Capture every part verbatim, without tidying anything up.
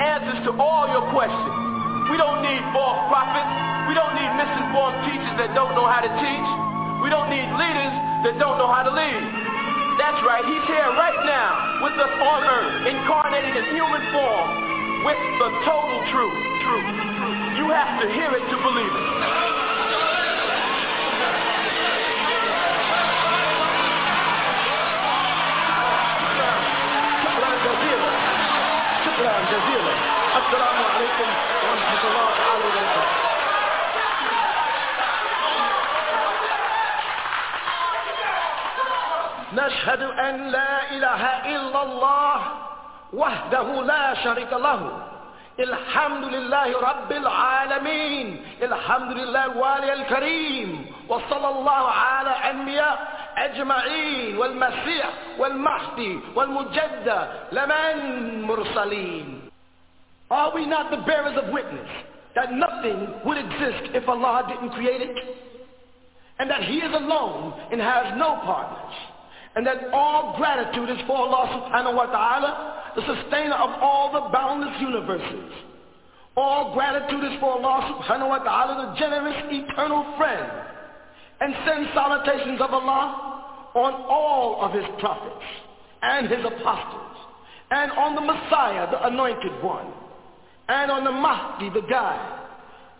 answers to all your questions. We don't need false prophets. We don't need misinformed teachers that don't know how to teach. We don't need leaders that don't know how to lead. That's right, he's here right now with us on earth, incarnated in human form with the total truth. Truth. You have to hear it to believe it. Assalamu alaikum wa rahmatullahi wa barakatuh. نشهد أن لا إله إلا الله وحده لا شريك له. الحمد لله رب العالمين. الحمد لله الوالي الكريم. وصلى الله على أنبياء أجمعين والمسيح والمهدي والمجدد لمن مرسلين. Are we not the bearers of witness that nothing would exist if Allah didn't create it? And that He is alone and has no partners? And that all gratitude is for Allah subhanahu wa ta'ala, the sustainer of all the boundless universes. All gratitude is for Allah subhanahu wa ta'ala, the generous eternal friend. And send salutations of Allah on all of His prophets and His apostles. And on the Messiah, the anointed one. And on the Mahdi, the guide,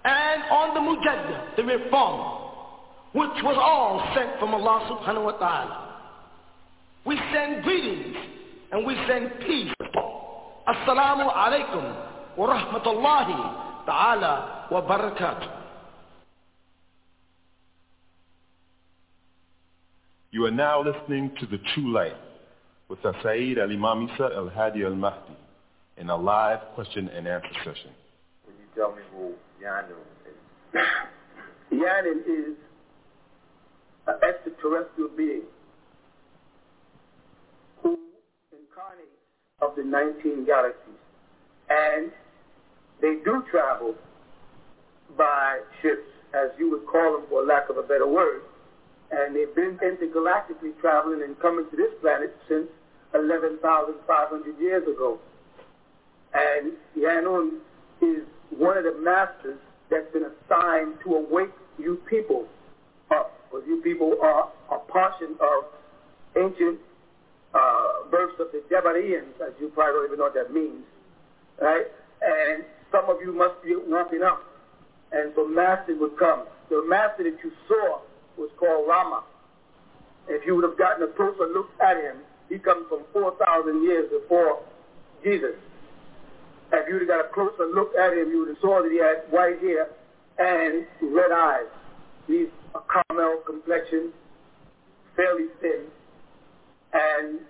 and on the Mujaddid, the reformer, which was all sent from Allah subhanahu wa ta'ala. We send greetings and we send peace. Assalamu alaikum wa rahmatullahi ta'ala wa barakatuh. You are now listening to The True Light with Asaeed al Imamisa al-Hadi al-Mahdi, in a live question and answer session. Will you tell me who Yanuwn is? Yanuwn is an extraterrestrial being who incarnates of the nineteen galaxies, and they do travel by ships, as you would call them, for lack of a better word, and they've been intergalactically traveling and coming to this planet since eleven thousand five hundred years ago. And Yanuwn is one of the masters that's been assigned to awake you people up. Because you people are a portion of ancient uh, births of the Jebedeeans, as you probably don't even know what that means, right? And some of you must be waking up. And so master would come. The master that you saw was called Rama. If you would have gotten a closer look at him, he comes from four thousand years before Jesus. If you would have got a closer look at him, you would have saw that he had white hair and red eyes. He's a caramel complexion, fairly thin, and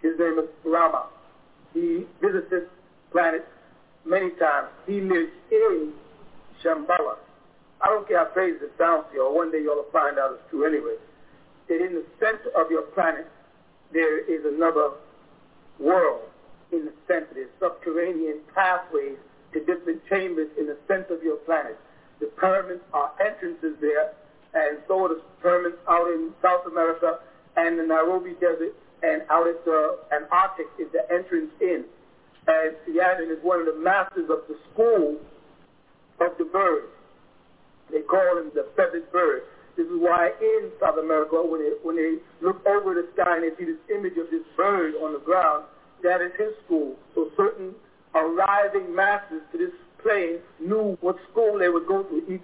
his name is Rama. He visits this planet many times. He lives in Shambhala. I don't care how crazy it sounds to you, or one day you'll find out it's true anyway, that in the center of your planet, there is another world. In the center, there's subterranean pathways to different chambers in the center of your planet. The pyramids are entrances there, and so are the pyramids out in South America and the Nairobi Desert, and out at the Antarctic is the entrance in. And Yanuwn is one of the masters of the school of the birds. They call him the feathered bird. This is why in South America, when they, when they look over the sky and they see this image of this bird on the ground, that is his school. So certain arriving masters to this plane knew what school they would go to. Each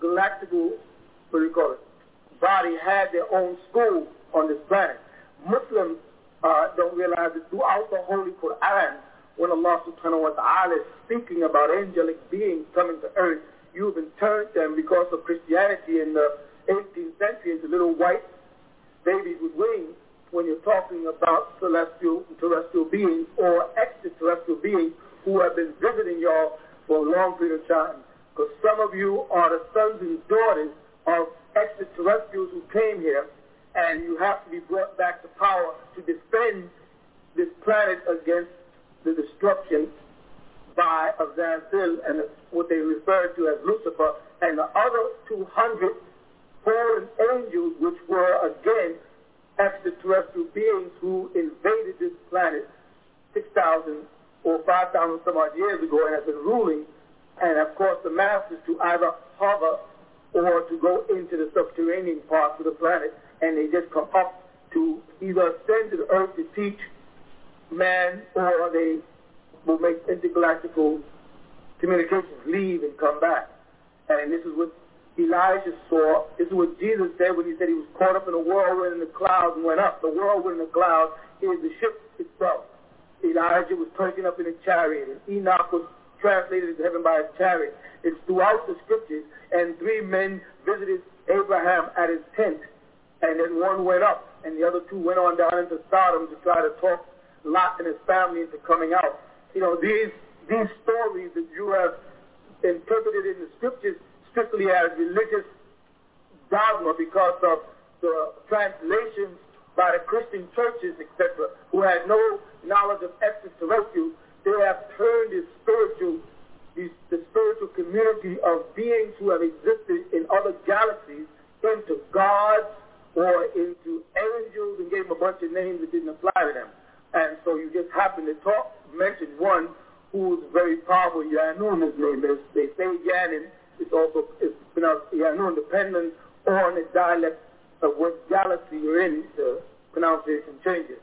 galactical, what do you call it, body had their own school on this planet. Muslims uh, don't realize that throughout the Holy Quran, when Allah subhanahu wa ta'ala is speaking about angelic beings coming to earth, you've interred them because of Christianity in the eighteenth century into little white babies with wings. When you're talking about celestial and terrestrial beings or extraterrestrial beings who have been visiting y'all for a long period of time. Because some of you are the sons and daughters of extraterrestrials who came here, and you have to be brought back to power to defend this planet against the destruction by Azanthil and what they refer to as Lucifer and the other two hundred fallen angels, which were again extraterrestrial beings who invaded this planet six thousand or for five thousand some odd years ago and have been ruling, and have caused the masses to either hover or to go into the subterranean parts of the planet, and they just come up to either ascend to the earth to teach man, or they will make intergalactical communications, leave and come back. And this is what Elijah saw. This is what Jesus said when he said he was caught up in a whirlwind in the clouds and went up. The whirlwind in the clouds is the ship itself. Elijah was taken up in a chariot, and Enoch was translated into heaven by a chariot. It's throughout the scriptures. And three men visited Abraham at his tent, and then one went up, and the other two went on down into Sodom to try to talk Lot and his family into coming out. You know, these these stories that you have interpreted in the scriptures strictly as religious dogma because of the translations by the Christian churches, et cetera, who had no knowledge of extraterrestrial, they have turned the spiritual, the, the spiritual community of beings who have existed in other galaxies into gods or into angels, and gave them a bunch of names that didn't apply to them. And so you just happen to talk, mention one who is very powerful, Yanuwn is named. They say Jan, it's also it's pronounced Yanuwn, dependent on the dialect of what galaxy you're in, the pronunciation changes.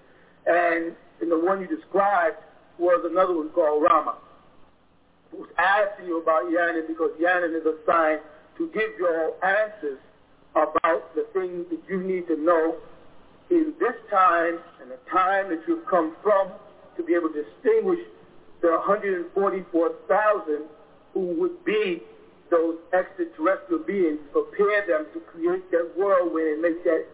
And in the one you described was another one called Rama, who's asking you about Yanuwn because Yanuwn is a sign to give your answers about the things that you need to know in this time and the time that you've come from, to be able to distinguish the one hundred forty-four thousand who would be those extraterrestrial beings, prepare them to create that whirlwind and make that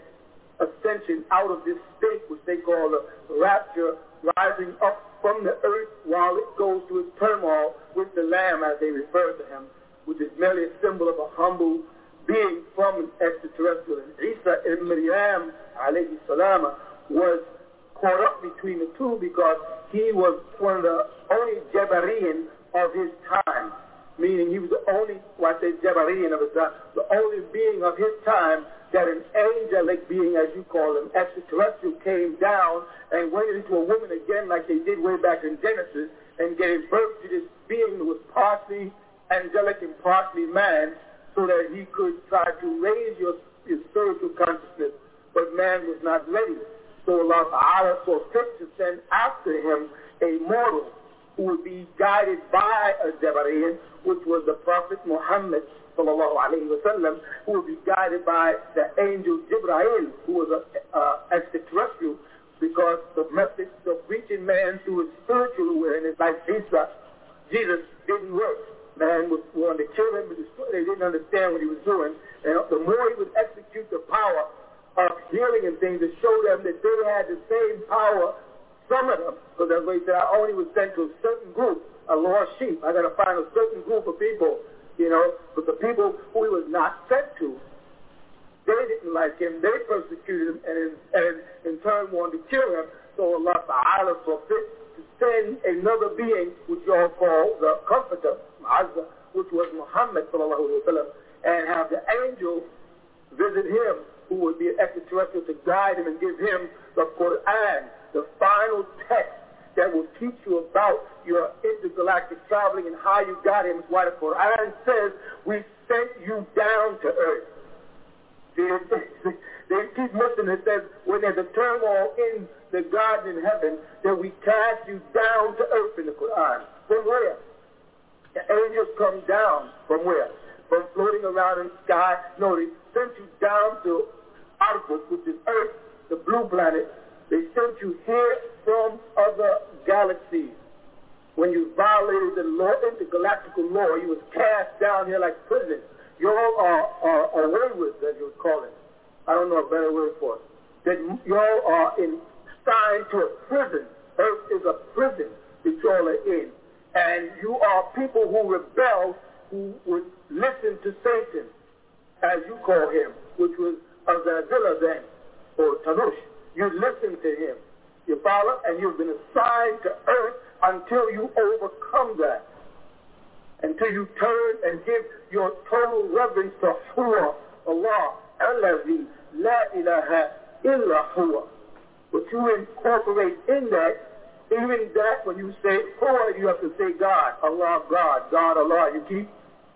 ascension out of this state, which they call the rapture, rising up from the earth while it goes to its turmoil with the Lamb, as they refer to him, which is merely a symbol of a humble being from an extraterrestrial. And Isa ibn Maryam, alayhi salama, was caught up between the two because he was one of the only Jebedean of his time, meaning he was the only, well, I say Jebedean of his time, the only being of his time that an angelic being, as you call him, extraterrestrial, came down and went into a woman again like they did way back in Genesis, and gave birth to this being that was partly angelic and partly man, so that he could try to raise your, your spiritual consciousness, but man was not ready. So Allah Ta'ala saw fit to send after him a mortal who would be guided by a Jebedean, which was the Prophet Muhammad sallallahu alaihi wasallam, who would be guided by the angel Jibreel, who was a uh, extraterrestrial, because the message of reaching man through his spiritual awareness, like Isa, Jesus, didn't work. Man was going to kill him, but they didn't understand what he was doing. And the more he would execute the power of healing and things, to show them that they had the same power, some of them, because that's why he said, I only was sent to a certain group, a lost sheep. I got to find a certain group of people, you know, but the people who he was not sent to, they didn't like him, they persecuted him, and in, and in turn wanted to kill him. So Allah Ta'ala saw fit to send another being, which y'all call the Comforter, which was Muhammad sallallahu alaihi wasallam, and have the angel visit him, who would be an extraterrestrial, to guide him and give him the Quran, the final text that will teach you about your intergalactic traveling and how you got him. It's why the Quran says, we sent you down to earth. They keep missing it. It says, when there's a turmoil in the garden in heaven, then we cast you down to earth in the Quran. From where? The angels come down from where? From floating around in the sky. No, they sent you down to Arbus, which is Earth, the blue planet. They sent you here from other galaxies. When you violated the law, intergalactical law, you was cast down here like prisoners. You all are, are, are wayward, as you would call it. I don't know a better word for it. That you all are consigned to a prison. Earth is a prison that you all are in. And you are people who rebel, who would listen to Satan, as you call him, which was Azazil then, or Tanush. You listen to him, you follow, and you've been assigned to earth until you overcome that, until you turn and give your total reverence to Huwa, Allah, Allazi, La ilaha illa Huwa. What you incorporate in that Even that, when you say or, you have to say God, Allah, God, God, Allah. You keep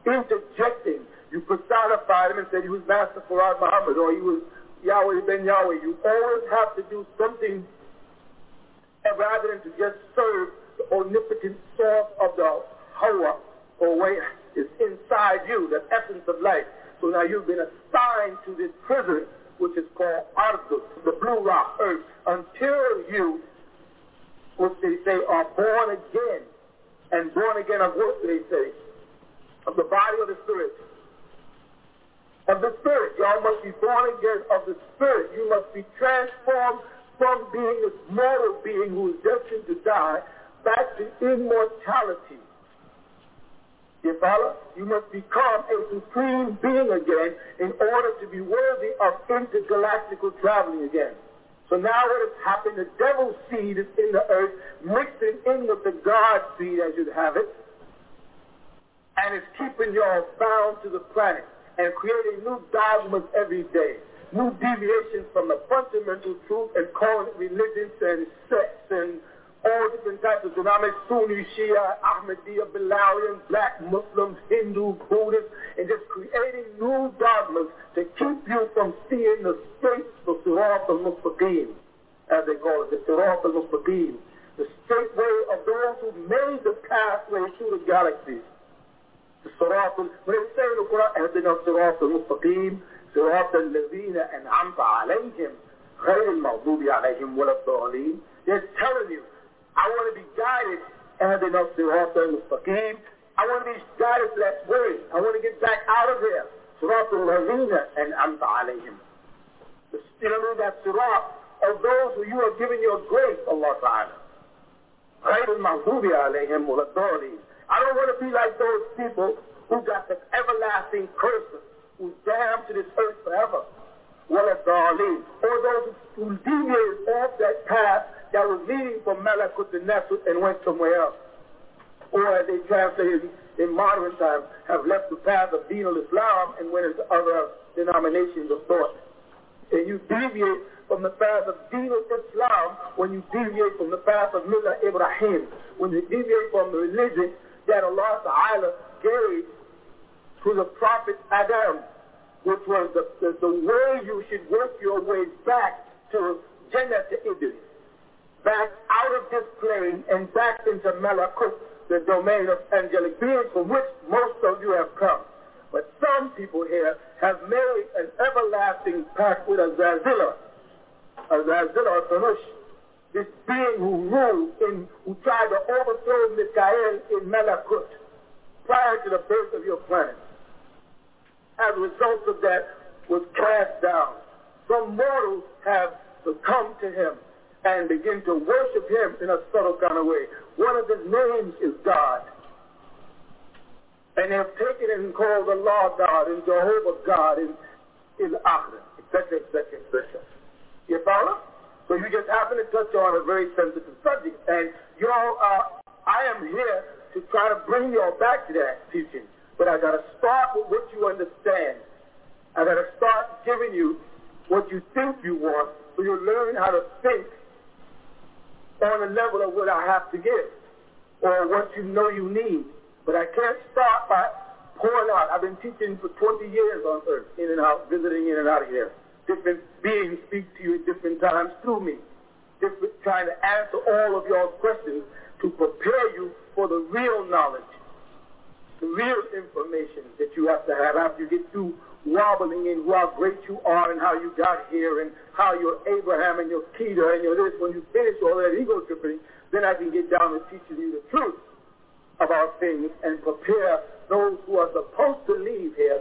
interjecting. You personified him and said he was Master Farad Muhammad, or he was Yahweh Ben Yahweh. You always have to do something rather than to just serve the omnipotent source of the Hawa, or way is inside you, the essence of life. So now you've been assigned to this prison, which is called Ardu, the blue rock earth, until you, which they say, are born again. And born again of what they say? Of the body of the spirit. Of the spirit. Y'all must be born again of the spirit. You must be transformed from being this mortal being who is destined to die back to immortality. You follow? You must become a supreme being again in order to be worthy of intergalactical traveling again. So now what has happened, the devil's seed is in the earth, mixing in with the God seed, as you'd have it, and it's keeping y'all bound to the planet and creating new dogmas every day, new deviations from the fundamental truth, and calling it religions and sects and all different types of denominations, Sunni, Shia, Ahmadiyya, Bilalian, Black Muslims, Hindu, Buddhist, and just creating new dogmas to keep you from seeing the state of Sirat al-Mustaqeem, as they call it, the Sirat al-Mustaqeem, the straight way of those who made the pathway through the galaxies. The Sirat al, when they say in the Quran, Ahdina Sirat al-Mustaqeem, Sirat al-Lazina an'amta alayhim, غير المغضوب عليهم ولا الضالين, they're telling you, I want to be guided, and enough to Sirat al-Mustaqeem. I want to be guided to that way. I want to get back out of there. Sirat al-Lazina an'amta alayhim. You know what I mean? That Sirat of those who you have given your grace, Allah Ta'ala. غَيْرِ الْمَغْضُوبِ عَلَيْهِمْ وَلَا الضَّالِينَ. I don't want to be like those people who got this everlasting curse, who's damned to this earth forever. وَلَا الضَّالِينَ. Or those who deviated off that path that was leading from Malakut to Nesut and went somewhere else. Or as they translate in modern times, have left the path of Deen al-Islam and went into other denominations of thought. And you deviate from the path of Deen al-Islam when you deviate from the path of Millah Ibrahim, when you deviate from the religion that Allah Ta'ala gave to the Prophet Adam, which was the, the, the way you should work your way back to Jannah to Iblis, back out of this plane and back into Malakut, the domain of angelic beings, from which most of you have come. But some people here have made an everlasting pact with Azazil, Azazil or Tanush, this being who ruled and who tried to overthrow Mikael in Malakut prior to the birth of your planet. As a result of that, was cast down. Some mortals have succumbed to him and begin to worship him in a subtle kind of way. One of his names is God. And they've taken it and called Allah God and Jehovah God and Al-Akhir, et cetera, et cetera, et cetera. You follow? So you just happen to touch on a very sensitive subject. And y'all, uh, I am here to try to bring y'all back to that teaching. But I got to start with what you understand. I got to start giving you what you think you want, so you learn how to think on the level of what I have to give, or what you know you need. But I can't start by pouring out. I've been teaching for twenty years on earth, in and out, visiting in and out of here. Different beings speak to you at different times through me, different, trying to answer all of your questions to prepare you for the real knowledge, the real information that you have to have after you get through wobbling in how great you are and how you got here and how you're Abraham and your Keter and your this. When you finish all that ego tripping, then I can get down to teaching you the truth about things and prepare those who are supposed to leave here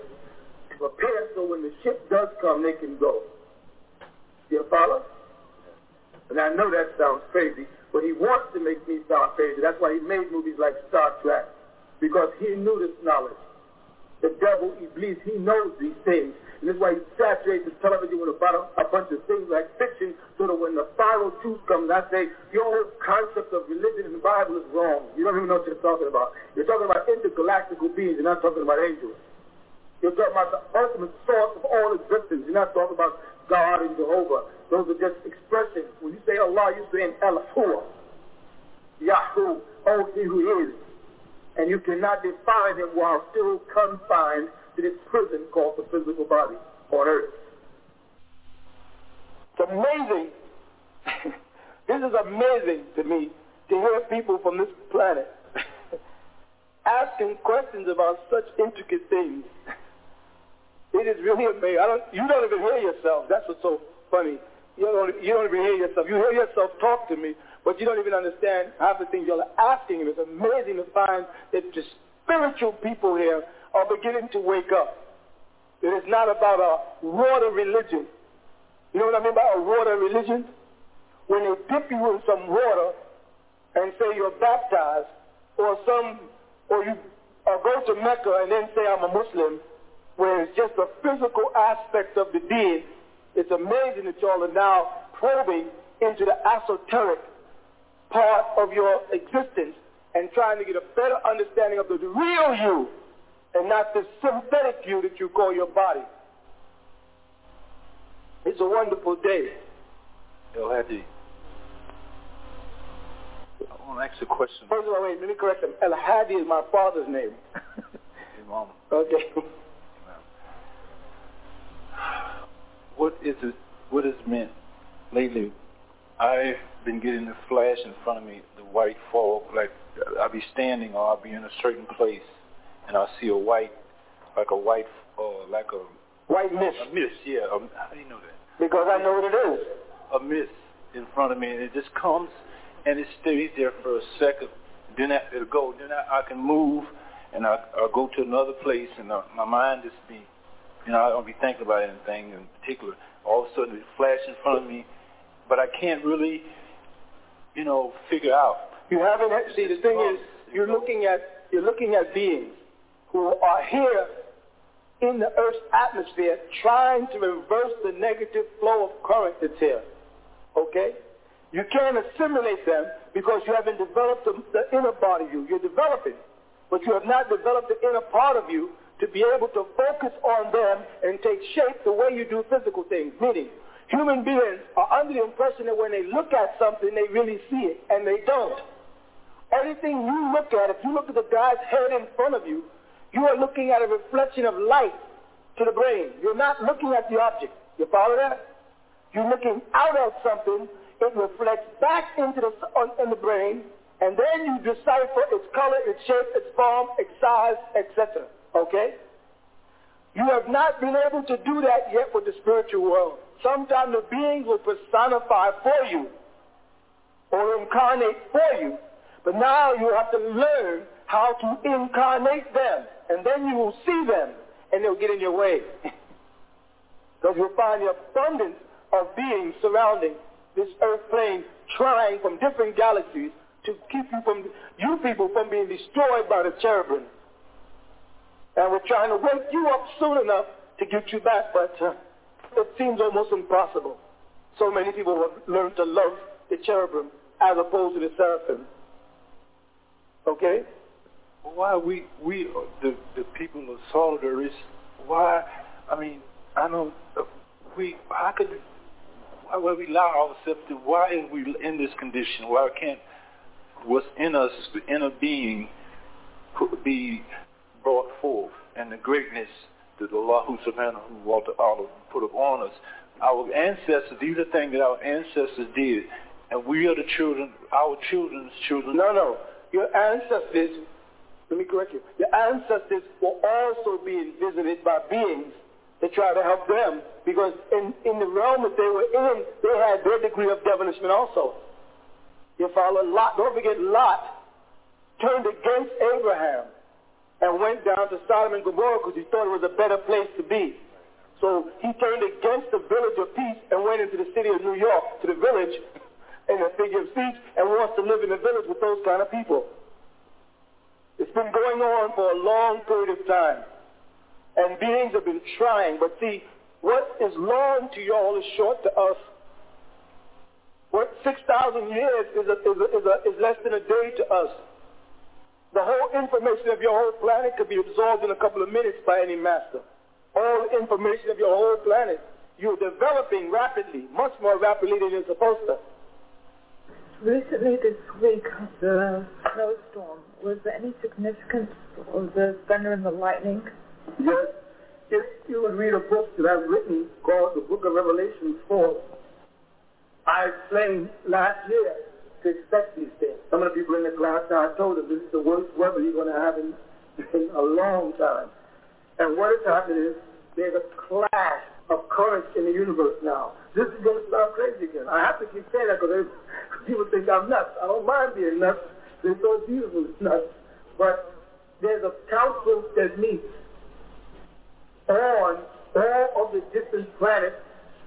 to prepare so when the ship does come, they can go. Do you follow? And I know that sounds crazy, but he wants to make me sound crazy. That's why he made movies like Star Trek, because he knew this knowledge. The devil, Iblis, he knows these things. And that's why he saturates the television with a bunch of things like fiction, so that when the final truth comes, I say, your whole concept of religion and the Bible is wrong. You don't even know what you're talking about. You're talking about intergalactical beings. You're not talking about angels. You're talking about the ultimate source of all existence. You're not talking about God and Jehovah. Those are just expressions. When you say Allah, you're saying El-Hur. knows who he is, and you cannot define him while still confined to this prison called the physical body on earth. It's amazing. This is amazing to me, to hear people from this planet asking questions about such intricate things. It is really amazing. I don't, you don't even hear yourself. That's what's so funny. You don't, you don't even hear yourself. You hear yourself talk to me, but you don't even understand half the things you're asking. It's amazing to find that the spiritual people here are beginning to wake up. It is not about a water religion. You know what I mean by a water religion? When they dip you in some water and say you're baptized, or some, or you or go to Mecca and then say I'm a Muslim, where it's just the physical aspect of the deed. It's amazing that y'all are now probing into the esoteric part of your existence and trying to get a better understanding of the real you and not the synthetic you that you call your body. It's a wonderful day. Yo, Hadi. I want to ask a question. First of all, wait, let me correct him. Al-Hadi is my father's name. Imam. Okay. What is it, what is meant lately? I've been getting the flash in front of me, the white fog. Like I'll be standing or I'll be in a certain place and I'll see a white, like a white, uh, like a... White mist. A mist, yeah. Um, how do you know that? Because I know what it is. A mist in front of me, and it just comes and it stays there for a second. Then after it'll go, then I, I can move and I, I'll go to another place and I, my mind just be... You know, I don't be thinking about anything in particular. All of a sudden, it flashes in front of me, but I can't really, you know, figure out. You haven't. See, the thing is, you're looking at you're looking at beings who are here in the Earth's atmosphere, trying to reverse the negative flow of current that's here. Okay, you can't assimilate them because you haven't developed the, the inner part of you. You're developing, but you have not developed the inner part of you to be able to focus on them and take shape the way you do physical things. Meaning, human beings are under the impression that when they look at something, they really see it, and they don't. Everything you look at, if you look at the guy's head in front of you, you are looking at a reflection of light to the brain. You're not looking at the object. You follow that? You're looking out at something, it reflects back into the, on, in the brain, and then you decipher its color, its shape, its form, its size, et cetera. Okay? You have not been able to do that yet with the spiritual world. Sometimes the beings will personify for you or incarnate for you, but now you have to learn how to incarnate them, and then you will see them, and they'll get in your way. Because you'll find the abundance of beings surrounding this earth plane trying from different galaxies to keep you from you people from being destroyed by the cherubim. And we're trying to wake you up soon enough to get you back, but uh, it seems almost impossible. So many people have learned to love the cherubim as opposed to the seraphim. Okay? Why we, we the, the people of Solidaris, why, I mean, I know, we, how could, why would we allow ourselves to, why are we in this condition? Why can't what's in us, the inner being, be brought forth, and the greatness that Allah subhanahu wa ta'ala put upon us? Our ancestors, these are things that our ancestors did, and we are the children, our children's children. No, no. Your ancestors, let me correct you, your ancestors were also being visited by beings that try to help them, because in, in the realm that they were in, they had their degree of devilishment also. You follow? Lot, don't forget Lot turned against Abraham and went down to Sodom and Gomorrah because he thought it was a better place to be. So he turned against the village of peace and went into the city of New York, to the village, in a figure of speech, and wants to live in the village with those kind of people. It's been going on for a long period of time. And beings have been trying, but see, what is long to y'all is short to us. What six thousand years is, a, is, a, is, a, is less than a day to us. The whole information of your whole planet could be absorbed in a couple of minutes by any master. All the information of your whole planet. You're developing rapidly, much more rapidly than you're supposed to. Recently this week, the that snowstorm, was there any significance of the thunder and the lightning? Yes. If you would read a book that I've written called the Book of Revelation four, I explained last year to expect these things. Some of the people in the class, I told them this is the worst weather you're going to have in, in a long time. And what has happened is there's a clash of currents in the universe now. This is going to sound crazy again. I have to keep saying that because people think I'm nuts. I don't mind being nuts. They're so beautiful, it's nuts. But there's a council that meets on all of the distant planets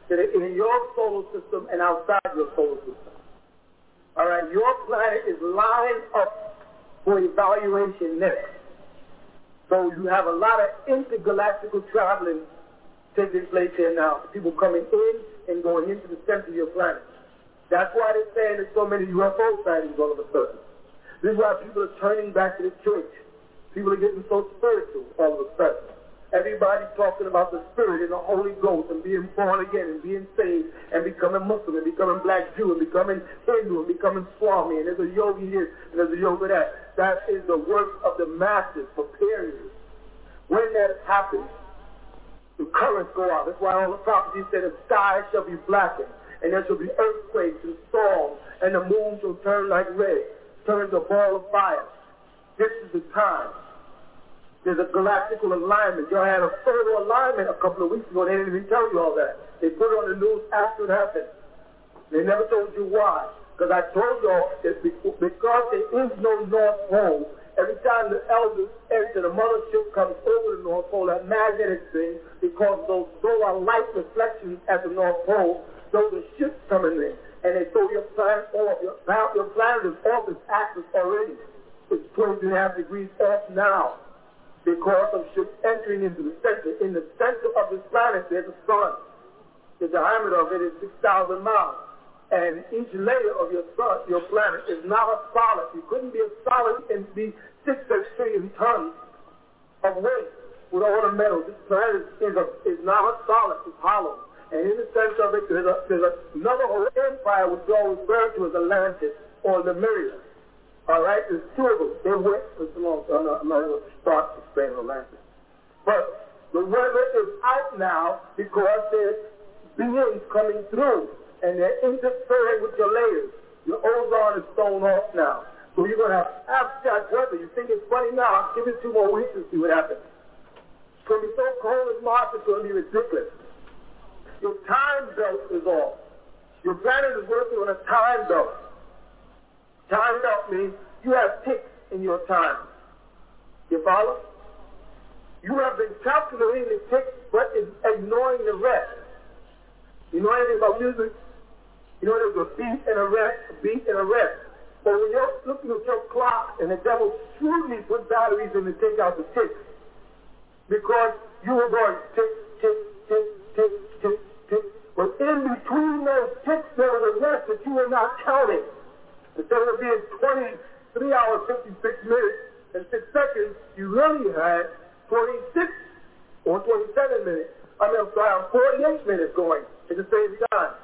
that are in your solar system and outside your solar system. All right, your planet is lined up for evaluation next. So you have a lot of intergalactic traveling taking place here now. People coming in and going into the center of your planet. That's why they're saying there's so many U F O sightings all of a sudden. This is why people are turning back to the church. People are getting so spiritual all of a sudden. Everybody's talking about the Spirit and the Holy Ghost and being born again and being saved and becoming Muslim and becoming Black Jew and becoming Hindu and becoming Swami and there's a yogi here and there's a yoga that. That is the work of the masters for periods. When that happens, the currents go out. That's why all the prophecies say the sky shall be blackened and there shall be earthquakes and storms and the moon shall turn like red, turn the ball of fire. This is the time. There's a galactical alignment. Y'all had a further alignment a couple of weeks ago. They didn't even tell you all that. They put it on the news after it happened. They never told you why. Because I told y'all that because there is no North Pole, every time the elders enter, the mothership comes over the North Pole, that magnetic thing, because those, those are light reflections at the North Pole, those are ships coming in. And they throw your planet off. Your, your planet is off its axis already. It's twelve and a half degrees off now. Because of ships entering into the center. In the center of this planet, there's a sun. The diameter of it is six thousand miles. And each layer of your sun, your planet, is not a solid. You couldn't be a solid and be six trillion tons of weight with all the metals. This planet is, a, is not a solid. It's hollow. And in the center of it, there's, a, there's a, another whole empire which we all refer to as Atlantis or Lemuria. All right, there's two of them. They went for so long, so I'm not, not going to start explaining the language. But the weather is out now because there's beings coming through, and they're interfering with your layers. Your ozone is thrown off now. So you're going to have abstract weather. You think it's funny now? Give it two more weeks and see what happens. It's going to be so cold in March, it's going to be ridiculous. Your time belt is off. Your planet is working on a time belt. Time belt means you have ticks in your time. You follow? You have been calculating the ticks, but is ignoring the rest. You know anything about music? You know there's a beat and a rest, a beat and a rest. But when you're looking at your clock and the devil shrewdly put batteries in to take out the ticks, because you were going tick, tick, tick, tick, tick, tick. But in between those ticks, there was a rest that you were not counting. Instead of being twenty-three hours, fifty-six minutes, and six seconds, you really had twenty-six or twenty-seven minutes. I mean, I'm sorry, I'm forty-eight minutes going at the same time.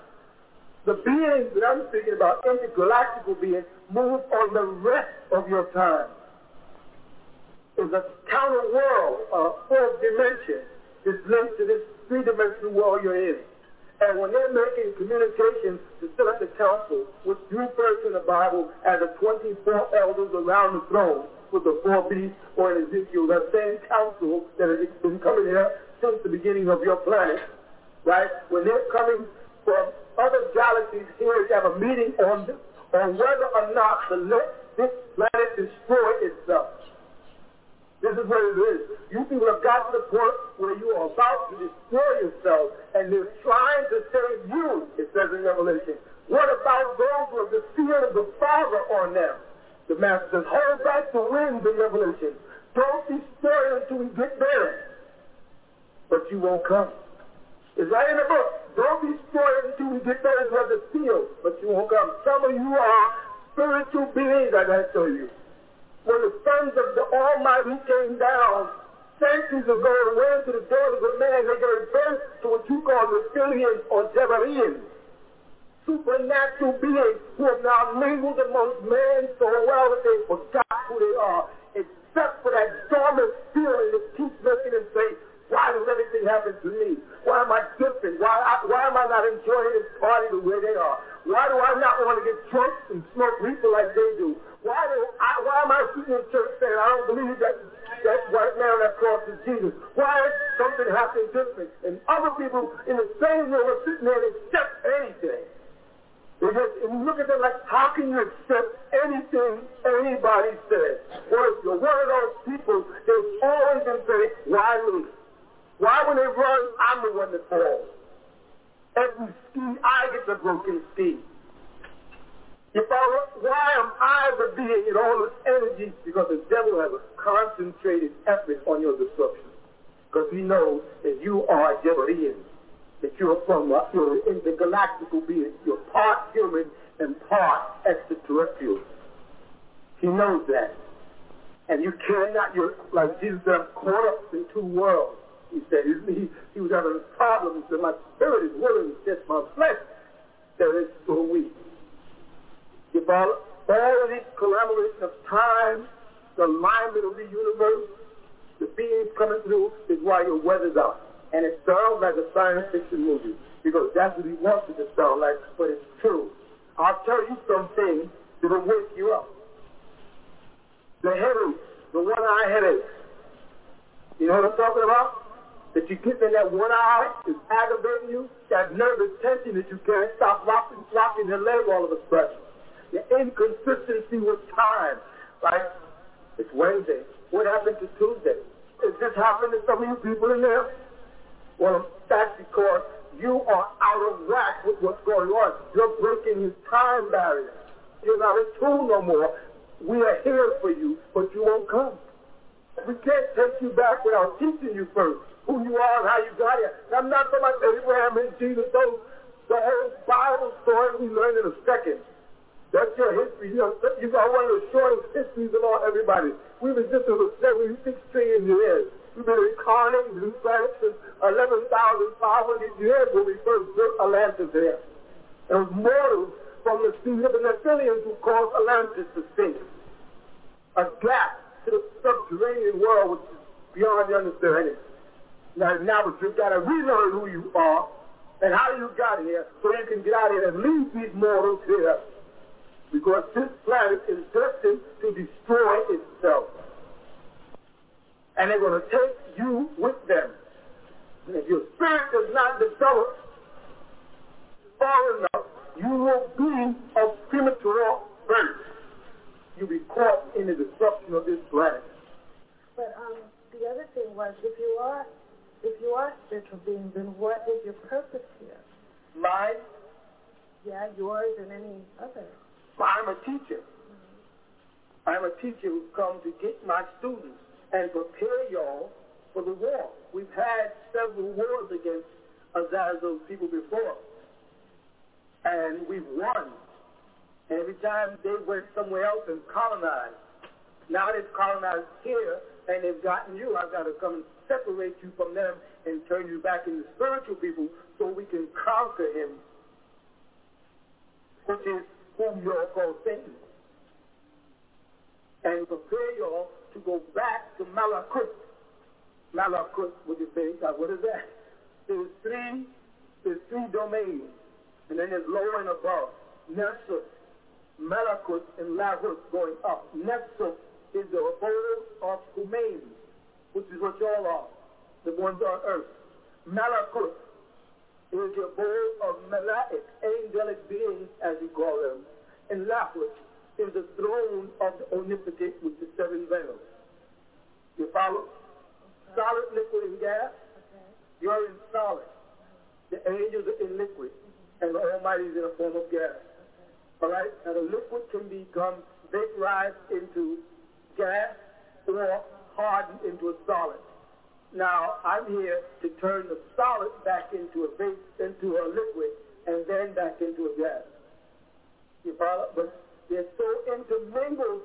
The beings that I'm speaking about, intergalactical beings, move on the rest of your time. It's a counter world, a fourth dimension, is linked to this three-dimensional world you're in. And when they're making communications to set up the council, which you refer to in the Bible as the twenty-four elders around the throne with the four beasts or in Ezekiel, that same council that has been coming here since the beginning of your planet, right? When they're coming from other galaxies here to have a meeting on, on whether or not to let this planet destroy itself. This is what it is. You people have got to the point where you are about to destroy yourself, and they're trying to save you, it says in Revelation. What about those who have the seal of the Father on them? The Master says, hold back the winds in Revelation. Don't destroy them until we get there. But you won't come. It's right in the book. Don't destroy them until we get there. It's like the seal, but you won't come. Some of you are spiritual beings, I gotta tell you. When the sons of the Almighty came down centuries ago and went to the daughters of man, they gave birth to what you call the Syrians or Jebedeans, supernatural beings who have now mingled amongst men so well that they forgot sitting in church saying, I don't believe that, that right now that cross is Jesus. Why is something happening different? And other people in the same room are sitting there and accept anything. They just, and you look at them like, how can you accept anything anybody says? Well, if you're one of those people, they've always been saying, why me? Why when they run, I'm the one that falls. Every ski, I get the broken ski. If I, why am I the being in all this energy? Because the devil has a concentrated effort on your destruction. Because he knows that you are Jebedean, that you're from uh, you're an intergalactical being. You're part human and part extraterrestrial. He knows that. And you cannot, you're, like Jesus said, I'm caught up in two worlds. He said, he, he was having a problem. He said, my spirit is willing, just my flesh that is so weak. If all, all of this collaboration of time, the alignment of the universe, the beings coming through is why your weather's out. And it sounds like a science fiction movie, because that's what he wants it to sound like, but it's true. I'll tell you something that will wake you up. The headache, the one-eye headache. You know what I'm talking about? That you get in that one eye is aggravating you, that nervous tension that you can't stop rocking, rocking your leg all of a sudden. The inconsistency with time. Like, it's Wednesday. What happened to Tuesday? Is this happening to some of you people in there? Well, that's because you are out of whack with what's going on. You're breaking his time barrier. You're not in tune no more. We are here for you, but you won't come. We can't take you back without teaching you first who you are and how you got here. I'm not talking about Abraham and Jesus, those, the whole Bible story we learn in a second. That's your history. You know, you got one of the shortest histories of all everybody. We've been just over seventy-six trillion years. We've been incarnated in planet since eleven thousand five hundred years when we first built Atlantis here. There was mortals from the seas of the Nephilim who caused Atlantis to sink. A gap to the subterranean world, which is beyond your understanding. Now, now you've got to relearn who you are and how you got here so you can get out here and leave these mortals here. Because this planet is destined to destroy itself. And they're going to take you with them. And if your spirit does not develop far enough, you will be of premature birth. You'll be caught in the destruction of this planet. But um, the other thing was, if you are if you are spiritual beings, then what is your purpose here? Mine? Yeah, yours and any other. I'm a teacher. I'm a teacher who's come to get my students and prepare y'all for the war. We've had several wars against Azazil people before, and we've won. And every time they went somewhere else and colonized. Now they've colonized here, and they've gotten you. I've got to come and separate you from them and turn you back into spiritual people so we can conquer him, which is whom you all call Satan, and prepare you all to go back to Malakut. Malakut, would you say, God, what is that? There's three, there's three domains, and then there's lower and above. Nesut, Malakut, and Lahut going up. Nesut is the abode of Humain, which is what you all are, the ones on earth. Malakut is the abode of Malaic, angelic beings, as you call them. And Lahut is the throne of the omnipotent with the seven veils. You follow? Okay. Solid, liquid, and gas. Okay. You're in solid. The angels are in liquid, mm-hmm. and the Almighty is in a form of gas. Okay. All right? Now, the liquid can become vaporized into gas or hardened into a solid. Now, I'm here to turn the solid back into a base, into a liquid, and then back into a gas. You follow? But they're so intermingled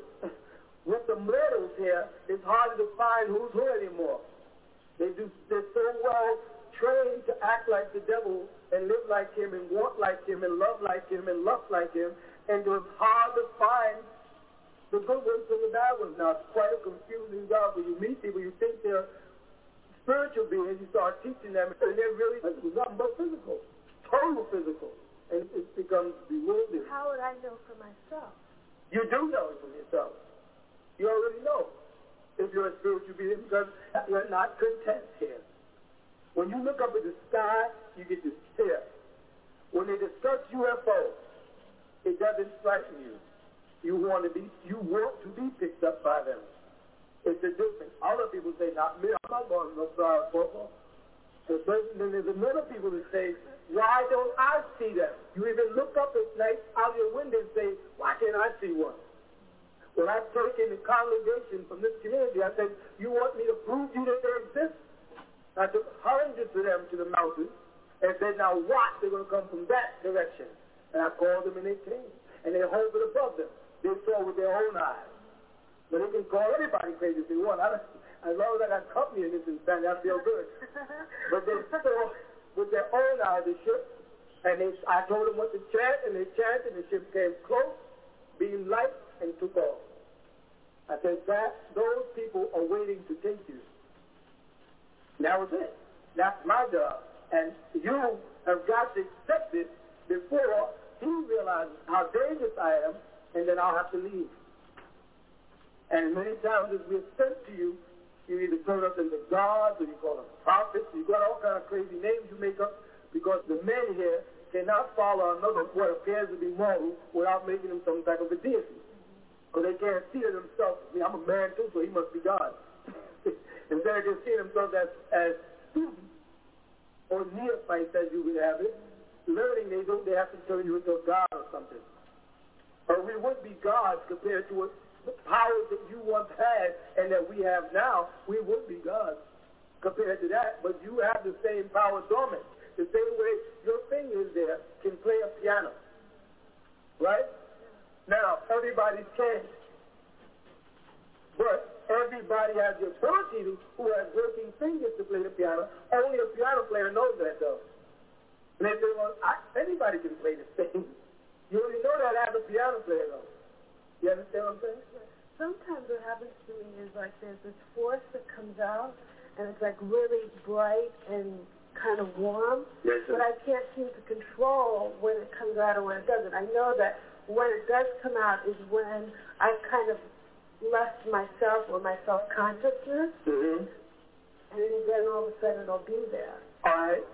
with the mortals here, it's hard to find who's who anymore. They do, they're so well trained to act like the devil and live like him and want like him and love like him and lust like him, and it's hard to find the good ones and the bad ones. Now, it's quite a confusing job when you meet people. You think they're spiritual beings, you start teaching them, and they're really nothing but physical, total physical, and it becomes bewildering. How would I know for myself? You do know it for yourself. You already your spiritual being because we're not content here. When you look up at the sky, you get this stare. When they discuss U F Os, it doesn't frighten you. You want to be, you want to be picked up by them. It's a difference. Other people say, not me, I'm not going to no fly football. And then there's another people that say, why don't I see them? You even look up at night out your window and say, why can't I see one? When I take in the congregation from this community, I said, you want me to prove you that they exist? I took hundreds of them to the mountains and said, now watch, they're going to come from that direction. And I called them and they came. And they hovered above them. They saw with their own eyes. But they can call everybody crazy if they want. I don't, as long as I got company in this insanity, I feel good. But they saw with their own eyes the ship. And they, I told them what to chant, and they chanted, and the ship came close, being light, and took off. I said, that those people are waiting to take you. That was it. That's my job. And you have got to accept it before he realizes how dangerous I am, and then I'll have to leave. And many times as we're sent to you, you either turn up into gods, or you call them prophets, you got all kind of crazy names you make up, because the men here cannot follow another what appears to be mortal without making them some type of a deity. Because they can't see it themselves. I mean, I'm a man too, so he must be God. Instead of just seeing themselves as, as students or neophytes, as you would have it, learning they don't, they have to turn you into a god or something. Or we would be gods compared to what the powers that you once had and that we have now. We would be gods compared to that, but you have the same power dormant. The same way your fingers there can play a piano, right? Now, everybody's changed, but everybody has the ability to, who has working fingers to play the piano. Only a piano player knows that, though. And they say, well, I, anybody can play this thing. You only know that as a piano player, though. You understand what I'm saying? Sometimes what happens to me is like there's this force that comes out, and it's like really bright and kind of warm, yes, but I can't seem to control when it comes out and when it doesn't. I know that when it does come out is when I kind of left myself or my self-consciousness, mm-hmm. and then all of a sudden it'll be there. All right.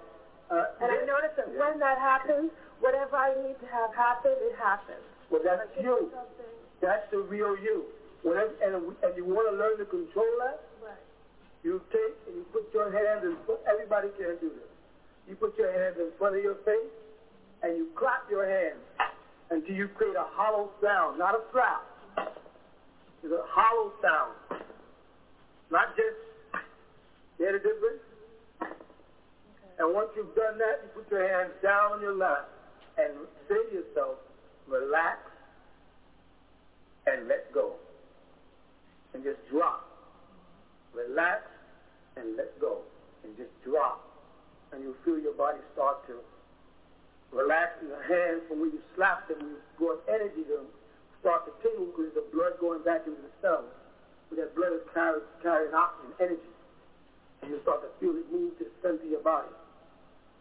Uh, and yes, I notice that yes. when that happens, whatever I need to have happen, it happens. Well, that's like you. That's the real you. Whatever, and, and you want to learn to control that? Right. You take and you put your hands in front. Everybody can do this. You put your hands in front of your face, and you clap your hands until you create a hollow sound, not a flap. It's a hollow sound. Not just, hear the difference? Okay. And once you've done that, you put your hands down on your lap and say to yourself, relax and let go. And just drop. Relax and let go. And just drop. And you'll feel your body start to relax in your hands from where you slapped them, you brought energy to them. Start to tingle because the blood going back into the cells. But that blood is carrying, carrying oxygen, energy. And you start to feel it move to the center of your body.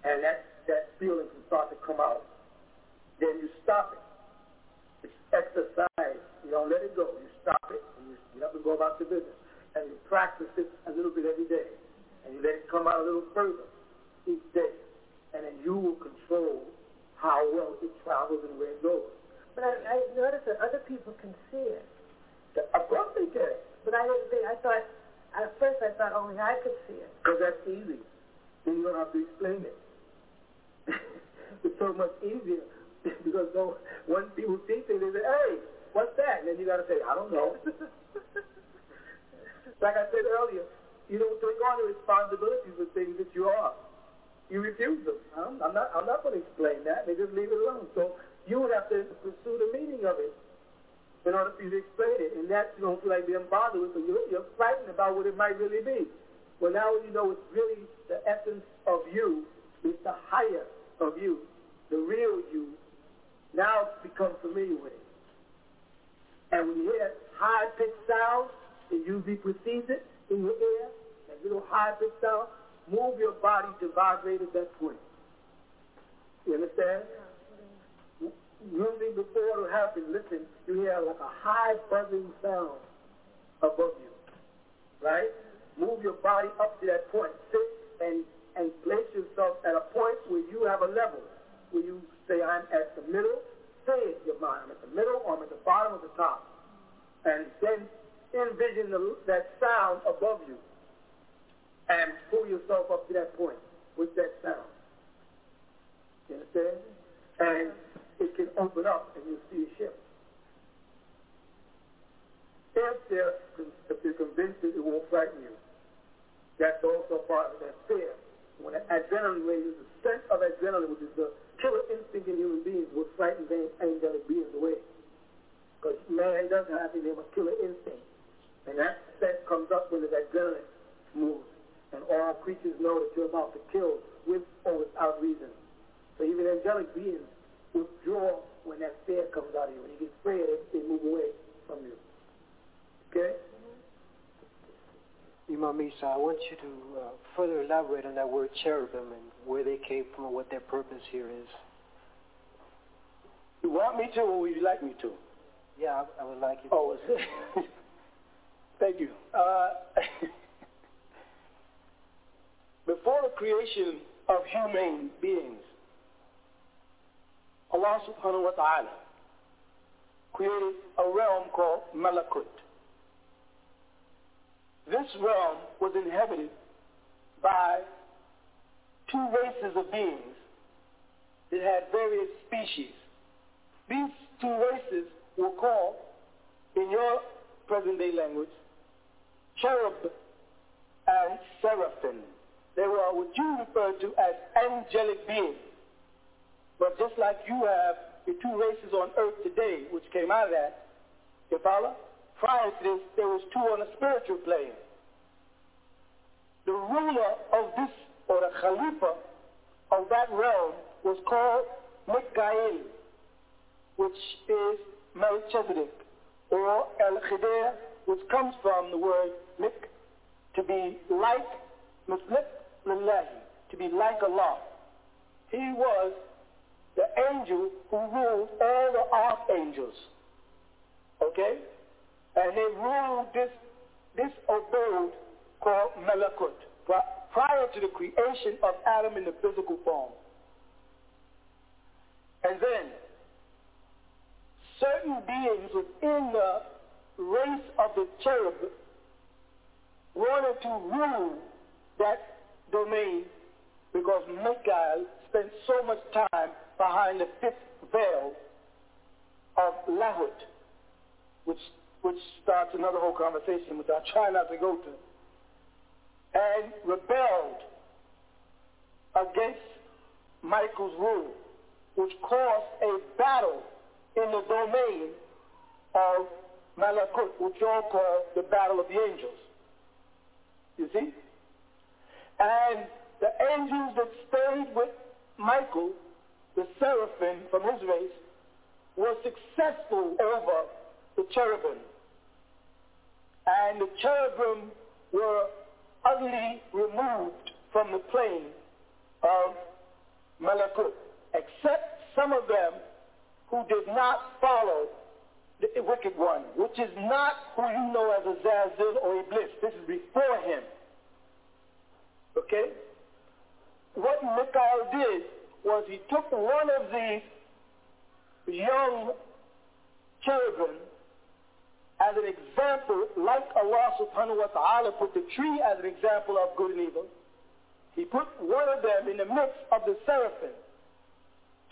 And that, that feeling can start to come out. Then you stop it. It's exercise. You don't let it go. You stop it. And you, you have to go about your business. And you practice it a little bit every day. And you let it come out a little further each day. And then you will control how well it travels and where it goes. But I, I noticed that other people can see it. Of course they can. But I didn't think, I thought, at first I thought only I could see it. Because that's easy. Then you don't have to explain it. It's so much easier. Because no, when people see things, they say, hey, what's that? And then you got to say, I don't know. Like I said earlier, you don't take on the responsibilities of things that you are. You refuse them. I'm, I'm not, I'm not going to explain that. They just leave it alone. So you would have to pursue the meaning of it in order for you to explain it. And that you don't feel like being bothered with, but you're, you're frightened about what it might really be. Well, now you know it's really the essence of you. It's the higher of you, the real you. Now become familiar with it. And when you hear that high-pitched sound, it usually precedes it in your ear, that little high-pitched sound, move your body to vibrate at that point. You understand? Usually before it'll happen, listen, you hear like a high buzzing sound above you. right? Move your body up to that point. Sit and, and place yourself at a point where you have a level, where you say, I'm at the middle. Say your mind, I'm at the middle, or I'm at the bottom or the top. And then envision the, that sound above you and pull yourself up to that point with that sound. You understand? And it can open up and you'll see a ship. If they're, if you're convinced that it won't frighten you, that's also part of that fear. When the adrenaline raises, the sense of adrenaline, which is the killer instinct in human beings, will frighten the angelic beings away. Because man doesn't have to have a killer instinct. And that sense comes up when the adrenaline moves. And all creatures know that you're about to kill with or without reason. So even angelic beings withdraw when that fear comes out of you. When you get scared, they move away from you. Okay? Imam Isa, I want you to uh, further elaborate on that word cherubim and where they came from and what their purpose here is. You want me to, or would you like me to? Yeah, I, I would like you to. Oh, is Thank you. Uh, before the creation of human beings, Allah subhanahu wa ta'ala created a realm called Malakut. This realm was inhabited by two races of beings that had various species. These two races were called, in your present-day language, cherub and seraphim. They were what you refer to as angelic beings. But just like you have the two races on earth today, which came out of that, you follow? Prior to this, there was two on a spiritual plane. The ruler of this, or the Khalifa of that realm, was called Mikael, which is Melchizedek, or al khidr, which comes from the word Mik, to be like, Mithlik Lillahi, to be like Allah. He was the angel who ruled all the archangels. Okay? And they ruled this, this abode called Malakut, prior to the creation of Adam in the physical form. And then, certain beings within the race of the cherub wanted to rule that domain because Mikael spent so much time behind the fifth veil of Lahut, which which starts another whole conversation, which I try not to go to, and rebelled against Michael's rule, which caused a battle in the domain of Malakut, which y'all call the Battle of the Angels. You see? And the angels that stayed with Michael, the seraphim from his race, were successful over the cherubim. And the cherubim were utterly removed from the plane of Malakut, except some of them who did not follow the wicked one, which is not who you know as Azazil or Iblis. This is before him. Okay? What Mikael did was he took one of these young cherubim as an example, like Allah subhanahu wa ta'ala put the tree as an example of good and evil. He put one of them in the midst of the seraphim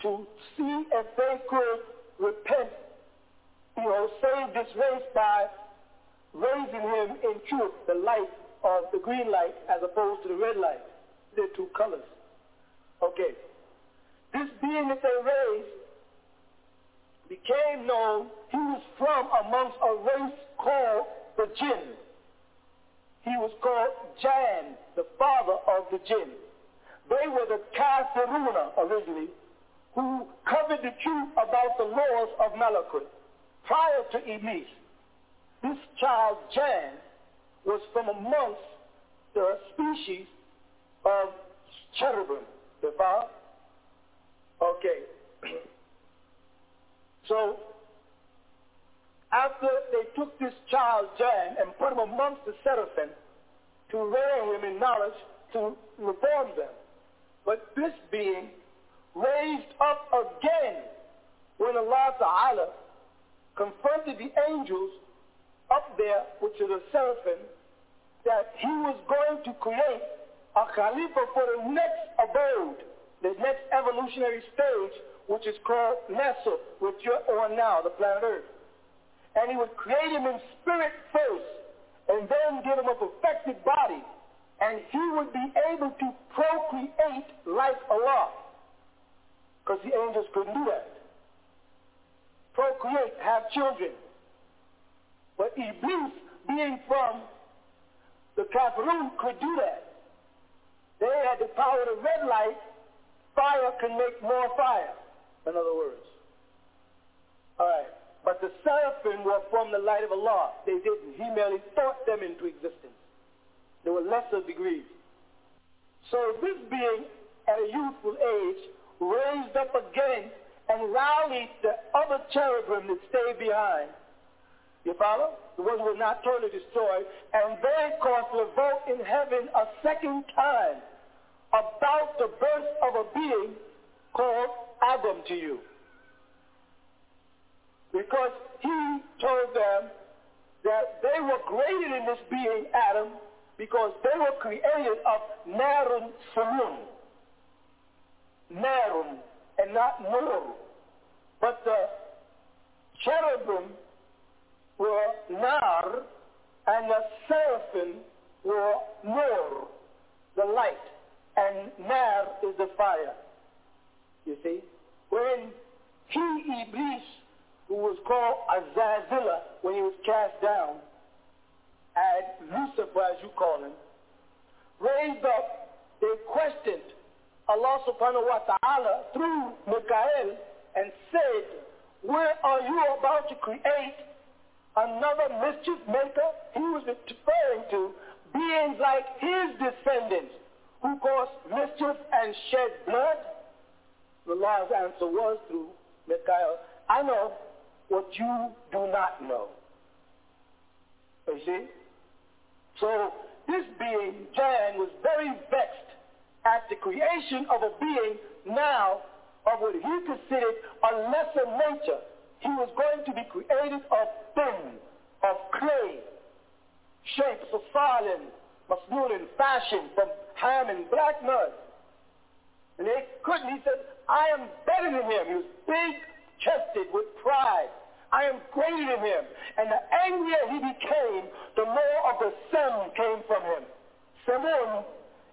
to see if they could repent, you know, save this race by raising him in truth, the light of the green light as opposed to the red light. They're two colors. Okay. This being that they raised became known, he was from amongst a race called the Jinn. He was called Jan, the father of the Jinn. They were the Kafiruna originally, who covered the truth about the laws of Malakut prior to Iblis. This child, Jan, was from amongst the species of cherubim, the father. Okay. So, after they took this child Jan and put him amongst the seraphim to rear him in knowledge to reform them. But this being raised up again when Allah Ta'ala confronted the angels up there, which are the seraphim, that he was going to create a Khalifa for the next abode, the next evolutionary stage, which is called Nesut, which you're on now, the planet Earth. And he would create him in spirit first, and then give him a perfected body, and he would be able to procreate like Allah, because the angels couldn't do that. Procreate, have children. But Iblis, being from the Kafirun, could do that. They had the power of the red light. Fire can make more fire, in other words. All right. But the seraphim were from the light of Allah. They didn't. He merely taught them into existence. They were lesser degrees. So this being, at a youthful age, raised up again and rallied the other cherubim that stayed behind. You follow? The ones who were not totally destroyed. And they caused revolt in heaven a second time about the birth of a being called Adam to you. Because he told them that they were greater than this being Adam because they were created of Narun Samun. Narun and not Nur. But the cherubim were Nar and the seraphim were Nur, the light. And Nar is the fire. You see? When he, Iblis, who was called Azazil, when he was cast down, and Lucifer, as you call him, raised up, they questioned Allah subhanahu wa ta'ala through Mikael and said, where are you about to create another mischief maker? He was referring to beings like his descendants, who caused mischief and shed blood? Allah's answer was through Mikael, I know what you do not know. You see? So this being, Jan, was very vexed at the creation of a being now of what he considered a lesser nature. He was going to be created of thin, of clay, shapes of salin, masnoon and fashion from ham and black mud. And they couldn't. He said, I am better than him. He was big, chested with pride. I am greater than him. And the angrier he became, the more of the sin came from him. Sin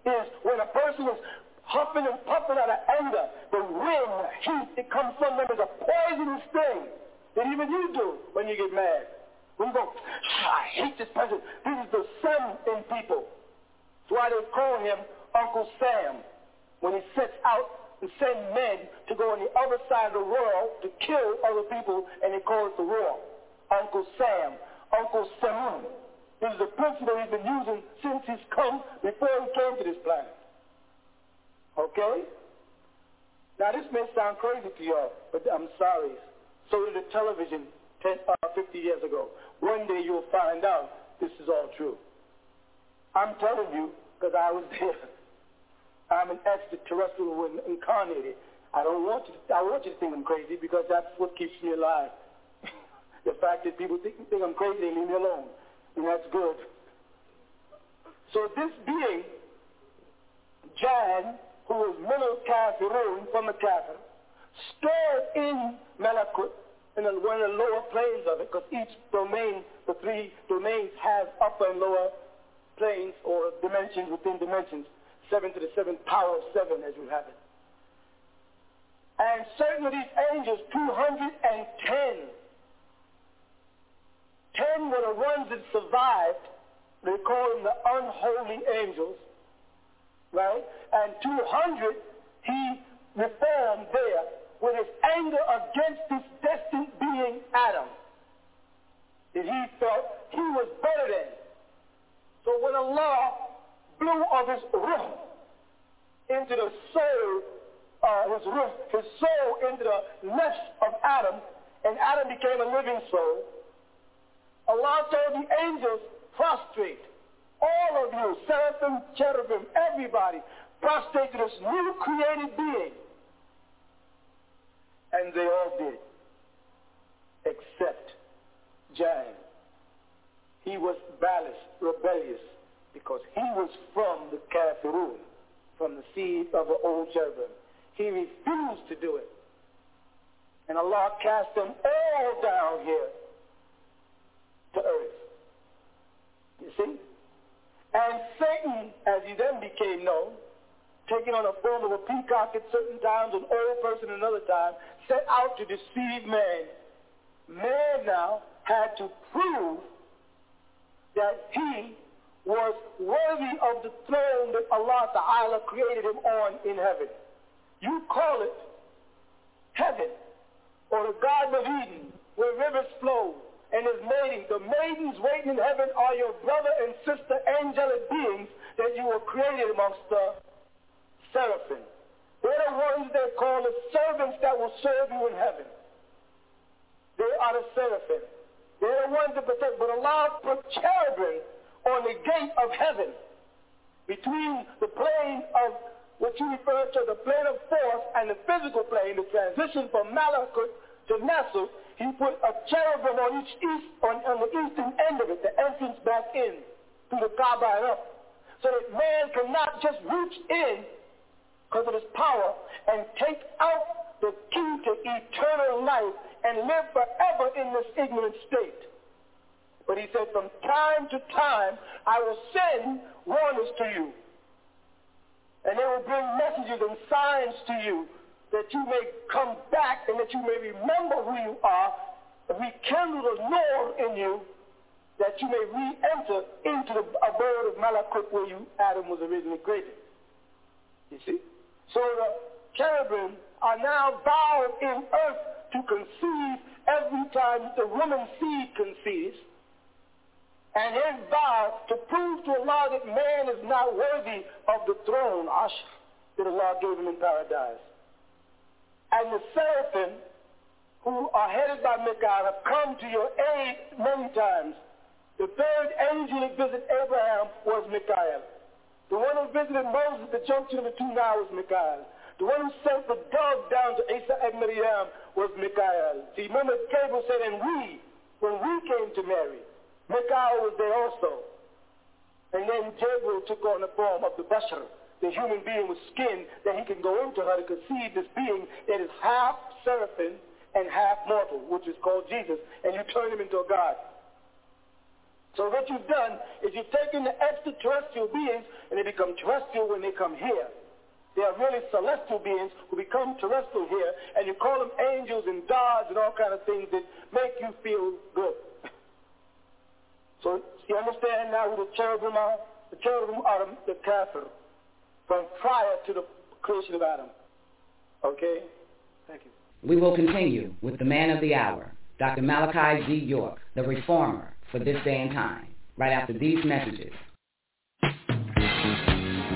is when a person is huffing and puffing out of anger. The wind, the heat, it comes from them as a poisonous thing that even you do when you get mad. When you go, I hate this person. This is the sin in people. That's why they call him Uncle Sam when he sets out and send men to go on the other side of the world to kill other people, and they call it the war. Uncle Sam, Uncle Samun. This is the principle he's been using since he's come, before he came to this planet. Okay? Now this may sound crazy to y'all, but I'm sorry. So did the television ten, uh, fifty years ago. One day you'll find out this is all true. I'm telling you because I was there. I'm an extraterrestrial incarnated. I don't want you to, I want you to think I'm crazy because that's what keeps me alive. The fact that people think, think I'm crazy, they leave me alone. And that's good. So this being, Jan, who was middle Kafirun from the Kafir, stored in Malakut, in the, one of the lower planes of it, because each domain, the three domains have upper and lower planes or dimensions within dimensions. Seven to the seventh power of seven, as you have it. And certain of these angels, two hundred ten. Ten were the ones that survived. They call them the unholy angels, right? And two hundred, he reformed there with his anger against this destined being, Adam, that he felt he was better than. So when Allah blew of his ruh into the soul, uh, his ruh, his soul into the nafs of Adam, and Adam became a living soul. Allah told the angels, prostrate. All of you, seraphim, cherubim, everybody, prostrate to this new created being. And they all did, except Jan. He was ballast, rebellious, because he was from the Kafirun, from the seed of the old cherubim. He refused to do it. And Allah cast them all down here to earth. You see? And Satan, as he then became known, taking on the form of a peacock at certain times, an old person at another time, set out to deceive man. Man now had to prove that he was worthy of the throne that Allah Ta'ala created him on in heaven. You call it heaven, or the Garden of Eden, where rivers flow, and his maidens, the maidens waiting in heaven are your brother and sister angelic beings that you were created amongst the seraphim. They're the ones they call the servants that will serve you in heaven. They are the seraphim. They're the ones that protect, but Allah put cherubim on the gate of heaven, between the plane of what you refer to, the plane of force, and the physical plane, the transition from Malakut to Nesut. He put a cherubim on each east, on, on the eastern end of it, the entrance back in, through the Kaaba and up, so that man cannot just reach in, because of his power, and take out the key to eternal life, and live forever in this ignorant state. But he said, from time to time, I will send warners to you. And they will bring messages and signs to you that you may come back and that you may remember who you are, and rekindle the Lord in you, that you may re-enter into the abode of Malakut where you, Adam, was originally created. You see? So the cherubim are now bowed in earth to conceive every time the woman's seed conceives. And his vow to prove to Allah that man is not worthy of the throne, Ashr, that Allah gave him in paradise. And the seraphim, who are headed by Mikael, have come to your aid many times. The third angel that visited Abraham was Mikael. The one who visited Moses at the junction of the two Niles was Mikael. The one who sent the dove down to Isa ibn Maryam was Mikael. See, remember Gabriel said, and we, when we came to Mary, Mikael was there also. And then Jibreel took on the form of the Bashar, the human being with skin, that he can go into her to conceive this being that is half seraphim and half mortal, which is called Jesus, and you turn him into a god. So what you've done is you've taken the extraterrestrial beings and they become terrestrial when they come here. They are really celestial beings who become terrestrial here, and you call them angels and gods and all kind of things that make you feel good. So you understand now who the cherubim are? The cherubim are the kafir from prior to the creation of Adam. Okay? Thank you. We will continue with the man of the hour, Doctor Malachi Z. York, the reformer for this day and time, right after these messages.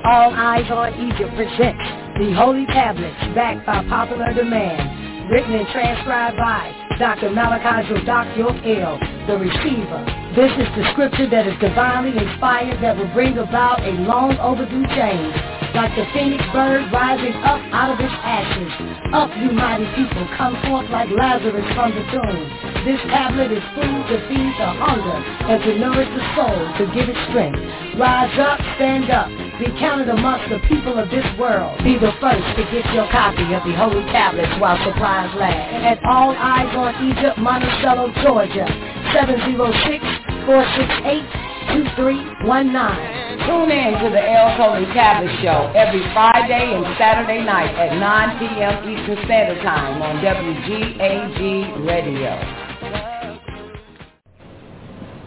All Eyes on Egypt presents the Holy Tablets, backed by popular demand, written and transcribed by Doctor Malachi Z. York, the receiver. This is the scripture that is divinely inspired that will bring about a long overdue change. Like the phoenix bird rising up out of its ashes. Up, you mighty people, come forth like Lazarus from the tomb. This tablet is food to feed the hunger and to nourish the soul, to give it strength. Rise up, stand up, be counted amongst the people of this world. Be the first to get your copy of the Holy Tablets while supplies last. At All Eyes on Egypt, Monticello, Georgia, seven zero six, four six eight, two three one nine. Tune in to the El Holy Tablet Show every Friday and Saturday night at nine p.m. Eastern Standard Time on W G A G Radio.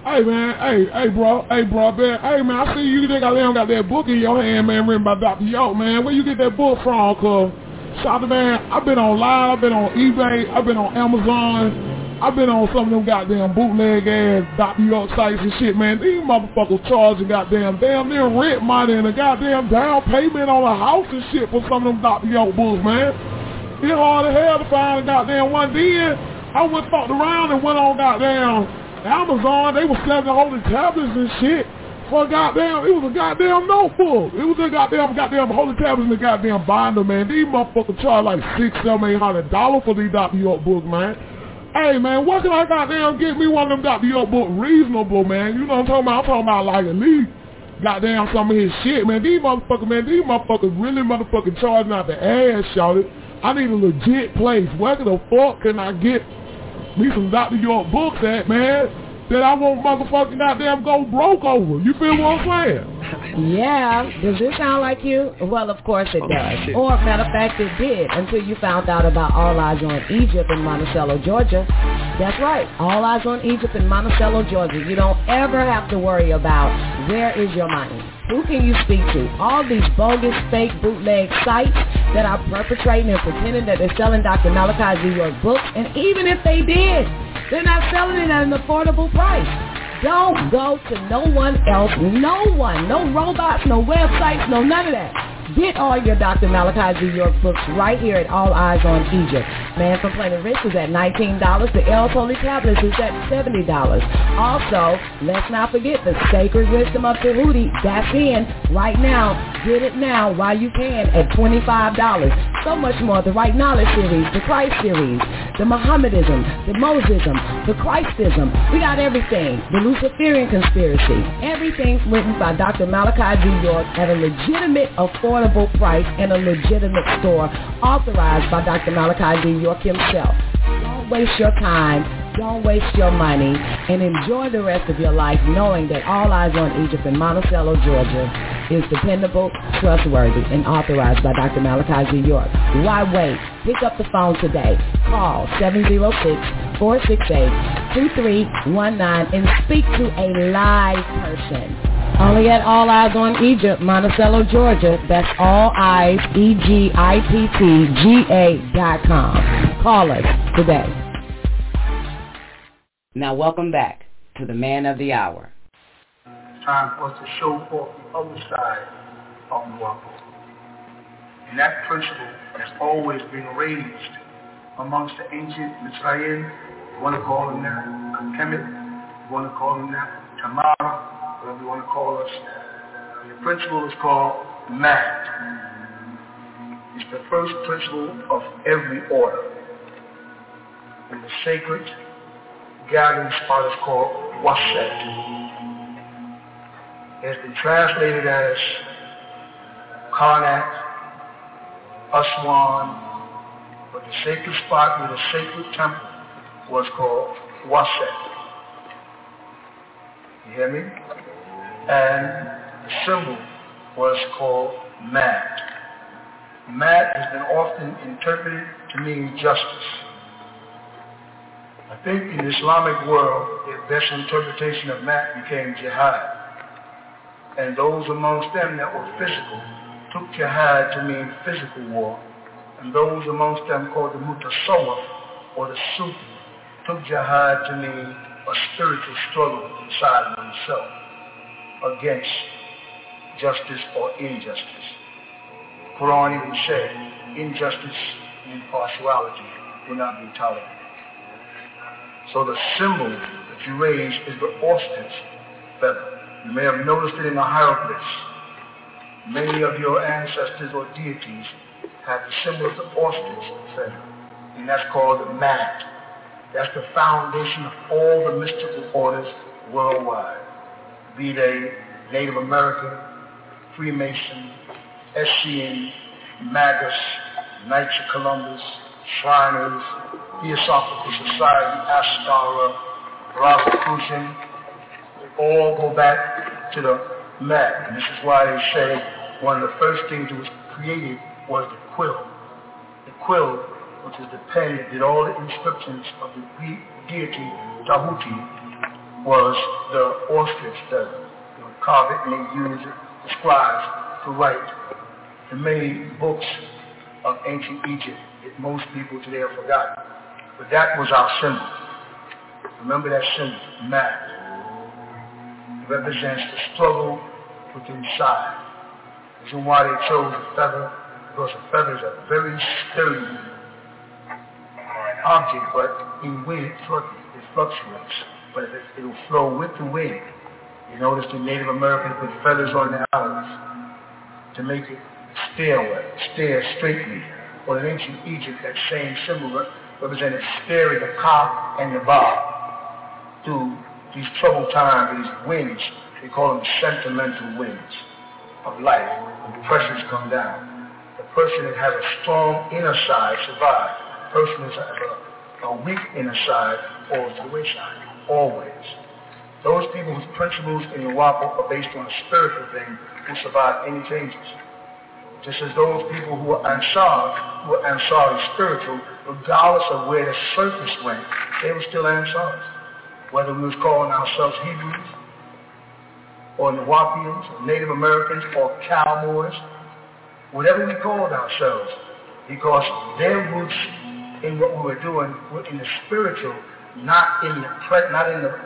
Hey, man, hey, hey, bro, hey, bro, man, hey, man, I see you today got, got that book in your hand, man, written by Doctor York, man. Where you get that book from, cuz? Shout out, man, I've been on live, I've been on eBay, I've been on Amazon. I've been on some of them goddamn bootleg-ass Doctor York sites and shit, man. These motherfuckers charging goddamn damn near rent money and a goddamn down payment on a house and shit for some of them Doctor York books, man. It's hard as hell to find a goddamn one. Then I went fucked around and went on goddamn Amazon, they was selling the Holy Tablets and shit for a goddamn, it was a goddamn notebook. It was a goddamn, goddamn Holy Tablets and a goddamn binder, man. These motherfuckers charge like six, seven, eight hundred dollars for these Doctor York books, man. Hey, man, what can I goddamn get me one of them Doctor York books reasonable, man? You know what I'm talking about? I'm talking about like at least goddamn some of his shit, man. These motherfuckers, man, these motherfuckers really motherfucking charging out the ass, shawty. I need a legit place. Where the fuck can I get me some Doctor York books at, man, that I won't motherfucking goddamn go broke over? You feel what I'm saying? Yeah. Does this sound like you? Well, of course it does. Or, matter of fact, it did until you found out about All Eyes on Egypt in Monticello, Georgia. That's right. All Eyes on Egypt in Monticello, Georgia. You don't ever have to worry about where is your money. Who can you speak to? All these bogus, fake, bootleg sites that are perpetrating and pretending that they're selling Doctor Malachi Z. York books. And even if they did, they're not selling it at an affordable price. Don't go to no one else, no one, no robots, no websites, no none of that. Get all your Doctor Malachi Z. York books right here at All Eyes on Egypt. Man from Planet Rich is at nineteen dollars. The El's Holy Tablets is at seventy dollars. Also, let's not forget the Sacred Wisdom of Tahuti. That's in right now. Get it now while you can at twenty-five dollars. So much more. The Right Knowledge series, the Christ series, the Mohammedism, the Mosism, the Christism. We got everything. The Luciferian conspiracy. Everything's written by Doctor Malachi Z. York at a legitimate, affordable price in a legitimate store authorized by Doctor Malachi Z. York himself. Don't waste your time. Don't waste your money. And enjoy the rest of your life knowing that All Eyes on Egypt in Monticello, Georgia is dependable, trustworthy, and authorized by Doctor Malachi Z. York. Why wait? Pick up the phone today. Call seven zero six, four six eight, two three one nine and speak to a live person. Only at All Eyes on Egypt, Monticello, Georgia. That's All Eyes, E G I T T G A dot com. Call us today. Now welcome back to the man of the hour. Time for us to show forth the other side of the world. And that principle has always been raised amongst the ancient Mitzrayim. You want to call them that Kemet, you want to call them that Tamara, whatever you want to call us. The principle is called Maat. It's the first principle of every order. And the sacred gathering spot is called Waset. It has been translated as Karnak, Aswan, but the sacred spot with the sacred temple was called Waset. You hear me? And the symbol was called Maat. Maat has been often interpreted to mean justice. I think in the Islamic world, the best interpretation of Maat became jihad. And those amongst them that were physical took jihad to mean physical war. And those amongst them called the mutasawwif or the Sufi took jihad to mean a spiritual struggle inside oneself against justice or injustice. The Quran even said injustice and impartiality will not be tolerated. So the symbol that you raise is the ostrich feather. You may have noticed it in the hieroglyphs. Many of your ancestors or deities have the symbol of the ostrich feather, and that's called the Maat. That's the foundation of all the mystical orders worldwide, be they Native American, Freemason, Essean, Magus, Knights of Columbus, Shriners, Theosophical Society, Astara, Rosicrucian. All go back to the Maat. And this is why they say one of the first things that was created was the quill. The quill, which is the pen that did all the inscriptions of the Greek deity Tahuti, was the ostrich feather. They would carve it and they used it, the scribes, to write the many books of ancient Egypt that most people today have forgotten. But that was our symbol. Remember that symbol, Maat. Represents the struggle within side. The reason why they chose the feather, because the feathers are very sturdy object, but in weight it fluctuates. but it will flow with the wind. You notice the Native Americans put feathers on the islands to make it stairway, stare straightly. Or in ancient Egypt, that same symbol represented staring the cock and the bob through these troubled times, these winds. They call them sentimental winds of life. The pressures come down. The person that has a strong inner side survives. The person that has a, a weak inner side falls to the wayside, always. Those people whose principles in the Wapo are based on a spiritual thing will survive any changes. Just as those people who are Ansar, who are Ansari spiritual, regardless of where the surface went, they were still Ansars. Whether we was calling ourselves Hebrews, or Nawapians, or Native Americans, or Cowboys, whatever we called ourselves, because their roots in what we were doing were in the spiritual, not in the pre- not in the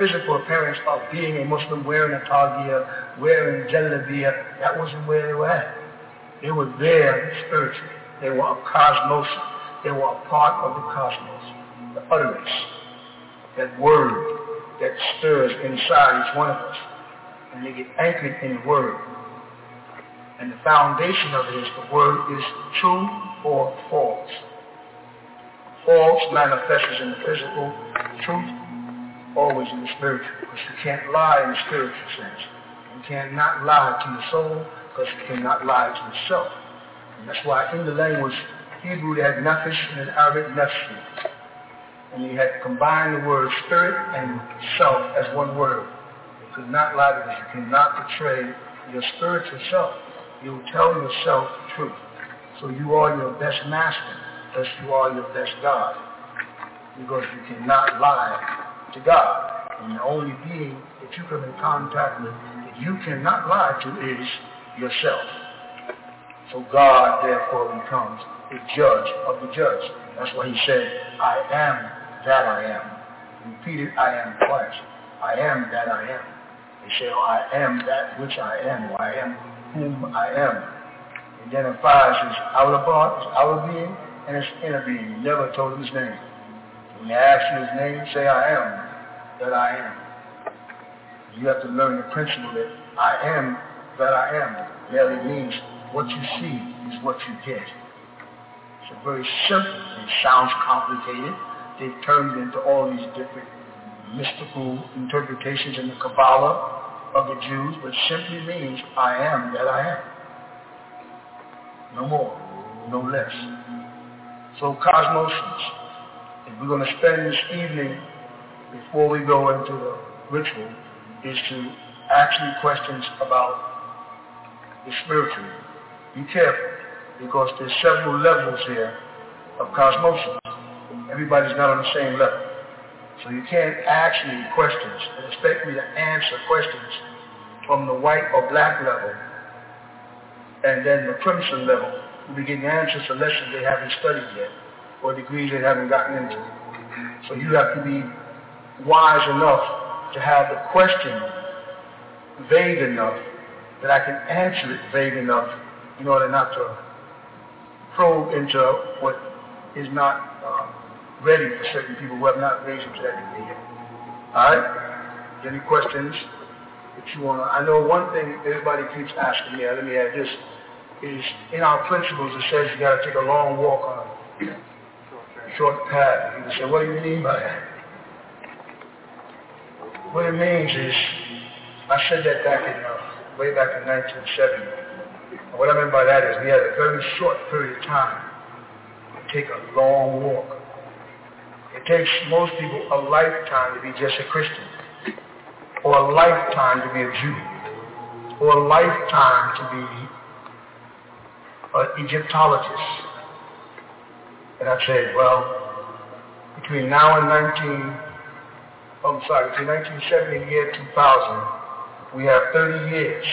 physical appearance of being a Muslim, wearing a tagia, wearing jalabiya. That wasn't where they were at. They were there spiritually. They were a cosmos. They were a part of the cosmos. The utterance, that word that stirs inside each one of us. And they get anchored in the word. And the foundation of it is the word is true or false. False manifests in the physical, truth always in the spiritual, because you can't lie in the spiritual sense. You cannot lie to your soul, because you cannot lie to yourself. And that's why in the language, Hebrew, they had nefesh and in Arabic, nefesh. And you had to combine the word spirit and self as one word. You could not lie to this. You cannot betray your spiritual self. You tell yourself the truth. So you are your best master, thus you are your best God. Because you cannot lie to God. And the only being that you come in contact with that you cannot lie to is yourself. So God, therefore, becomes the judge of the judge. That's why he said, I am that I am. He repeated, I am twice. I am that I am. He said, oh, I am that which I am, or I am whom I am. He identifies his outer part, his outer being, and his inner being. He never told him his name. When they ask you his name, say, I am that I am. You have to learn the principle that I am that I am. Merely means what you see is what you get. It's very simple. It sounds complicated. They've turned it into all these different mystical interpretations in the Kabbalah of the Jews, but simply means I am that I am. No more, no less. So cosmosis. If we're going to spend this evening, before we go into the ritual, is to ask you questions about the spiritual. Be careful, because there's several levels here of cosmosis. Everybody's not on the same level. So you can't ask me questions and expect me to answer questions from the white or black level and then the crimson level. We'll be getting answers to lessons they haven't studied yet, or degrees they haven't gotten into. So you have to be wise enough to have the question vague enough that I can answer it vague enough in order not to probe into what is not uh, ready for certain people who have not raised up to that degree yet. Alright? Any questions that you want to... I know one thing everybody keeps asking me, yeah, let me add this, is in our principles it says you got to take a long walk on a short path. People say, what do you mean by that? What it means is, I said that back in, uh, way back in nineteen seventy. And what I mean by that is we had a very short period of time to take a long walk. It takes most people a lifetime to be just a Christian, or a lifetime to be a Jew, or a lifetime to be an Egyptologist. And I'd say, well, between now and nineteen, oh, I'm sorry, between nineteen seventy and the year two thousand, we have thirty years.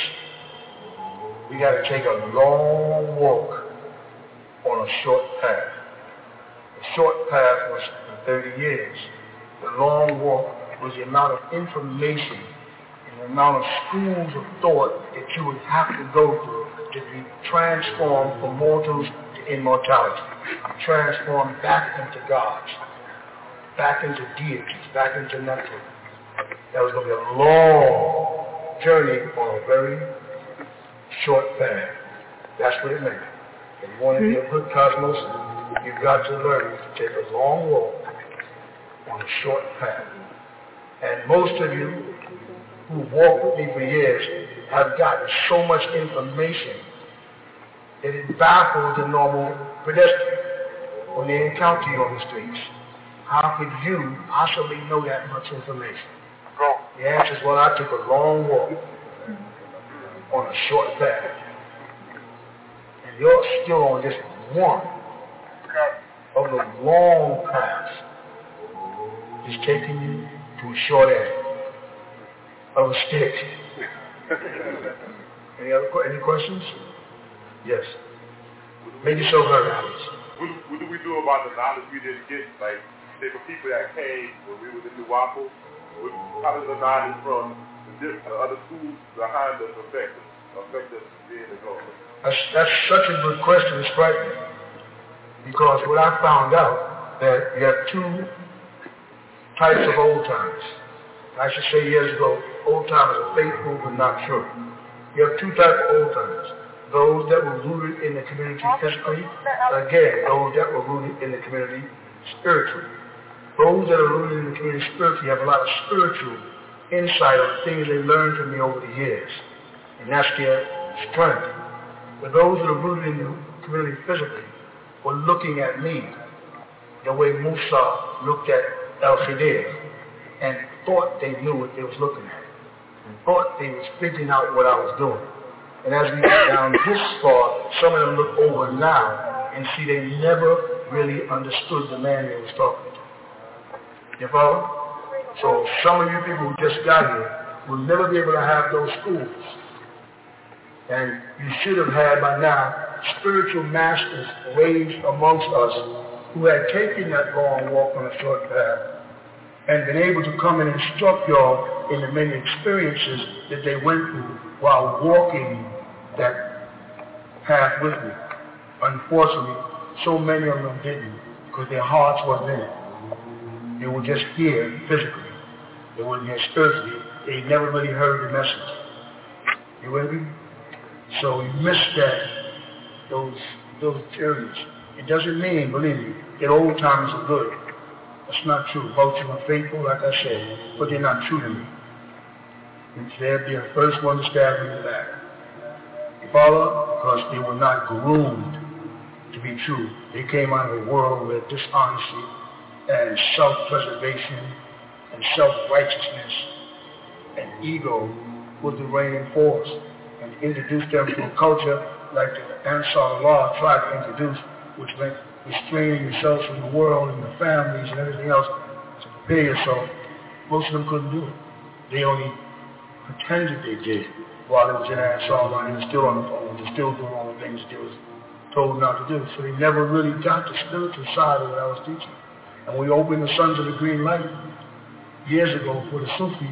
We got to take a long walk on a short path. The short path was for thirty years. The long walk was the amount of information and the amount of schools of thought that you would have to go through to be transformed from mortals to immortality. Transformed back into gods. back into deities, back into nothing. That was going to be a long journey on a very short path. That's what it meant. If you want to be a good cosmos, you've got to learn to take a long walk on a short path. And most of you who've walked with me for years have gotten so much information that it baffles the normal pedestrian when they encounter you on the streets. How could you possibly know that much information? The answer is, well, I took a long walk on a short path. And you're still on just one of the long paths. It's taking you to a short end of a stick. Any other any questions? Yes. Make yourself heard, Alex. What, what do we do about the knowledge we didn't get? Like, say for people that came when we was in New Waffle, how does the knowledge from the other schools behind us affect us? Affect us being the goal? That's, that's such a good question. It's frightening. Because what I found out, that you have two types of old times. I should say years ago, old timers are faithful but not sure. You have two types of old timers. Those that were rooted in the community physically, again, those that were rooted in the community spiritually. Those that are rooted in the community spiritually have a lot of spiritual insight on things they learned from me over the years. And that's their strength. But those that are rooted in the community physically were looking at me the way Musa looked at al khidr and thought they knew what they was looking at, and thought they was figuring out what I was doing. And as we get down this far, some of them look over now and see they never really understood the man they was talking to. You follow? So some of you people who just got here will never be able to have those schools. And you should have had by now spiritual masters raised amongst us who had taken that long walk on a short path and been able to come and instruct y'all in the many experiences that they went through while walking that path with me. Unfortunately, so many of them didn't, because their hearts weren't in it. They were just here physically. They weren't here spiritually. They never really heard the message. You with me? So you missed that, those, those theories. It doesn't mean, believe me, that old times are good. That's not true. Both of them are faithful, like I said, but they're not true to me. Instead, they're the first one to stab me in the back. You follow? Because they were not groomed to be true. They came out of a world where dishonesty and self-preservation and self-righteousness and ego was the reigning force, and introduced them to a culture like the Ansar law tried to introduce, which meant restraining yourselves from the world and the families and everything else to prepare yourself. Most of them couldn't do it. They only pretended they did while they was in Ansar line. They were still on the phone. They were still doing all the things they was told not to do. So they never really got the spiritual side of what I was teaching. And we opened the Sons of the Green Light years ago for the Sufi,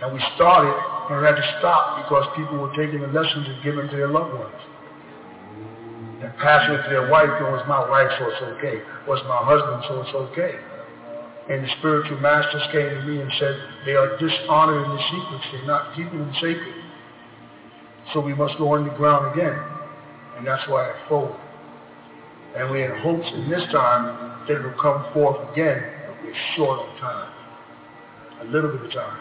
and we started and had to stop because people were taking the lessons and giving to their loved ones. And passing it to their wife, oh, it's my wife, so it's okay. Or it's my husband, so it's okay. And the spiritual masters came to me and said, they are dishonoring the secrets. They're not keeping them sacred. So we must go underground again. And that's why it folded. And we had hopes in this time that it would come forth again, but we're short of time. A little bit of time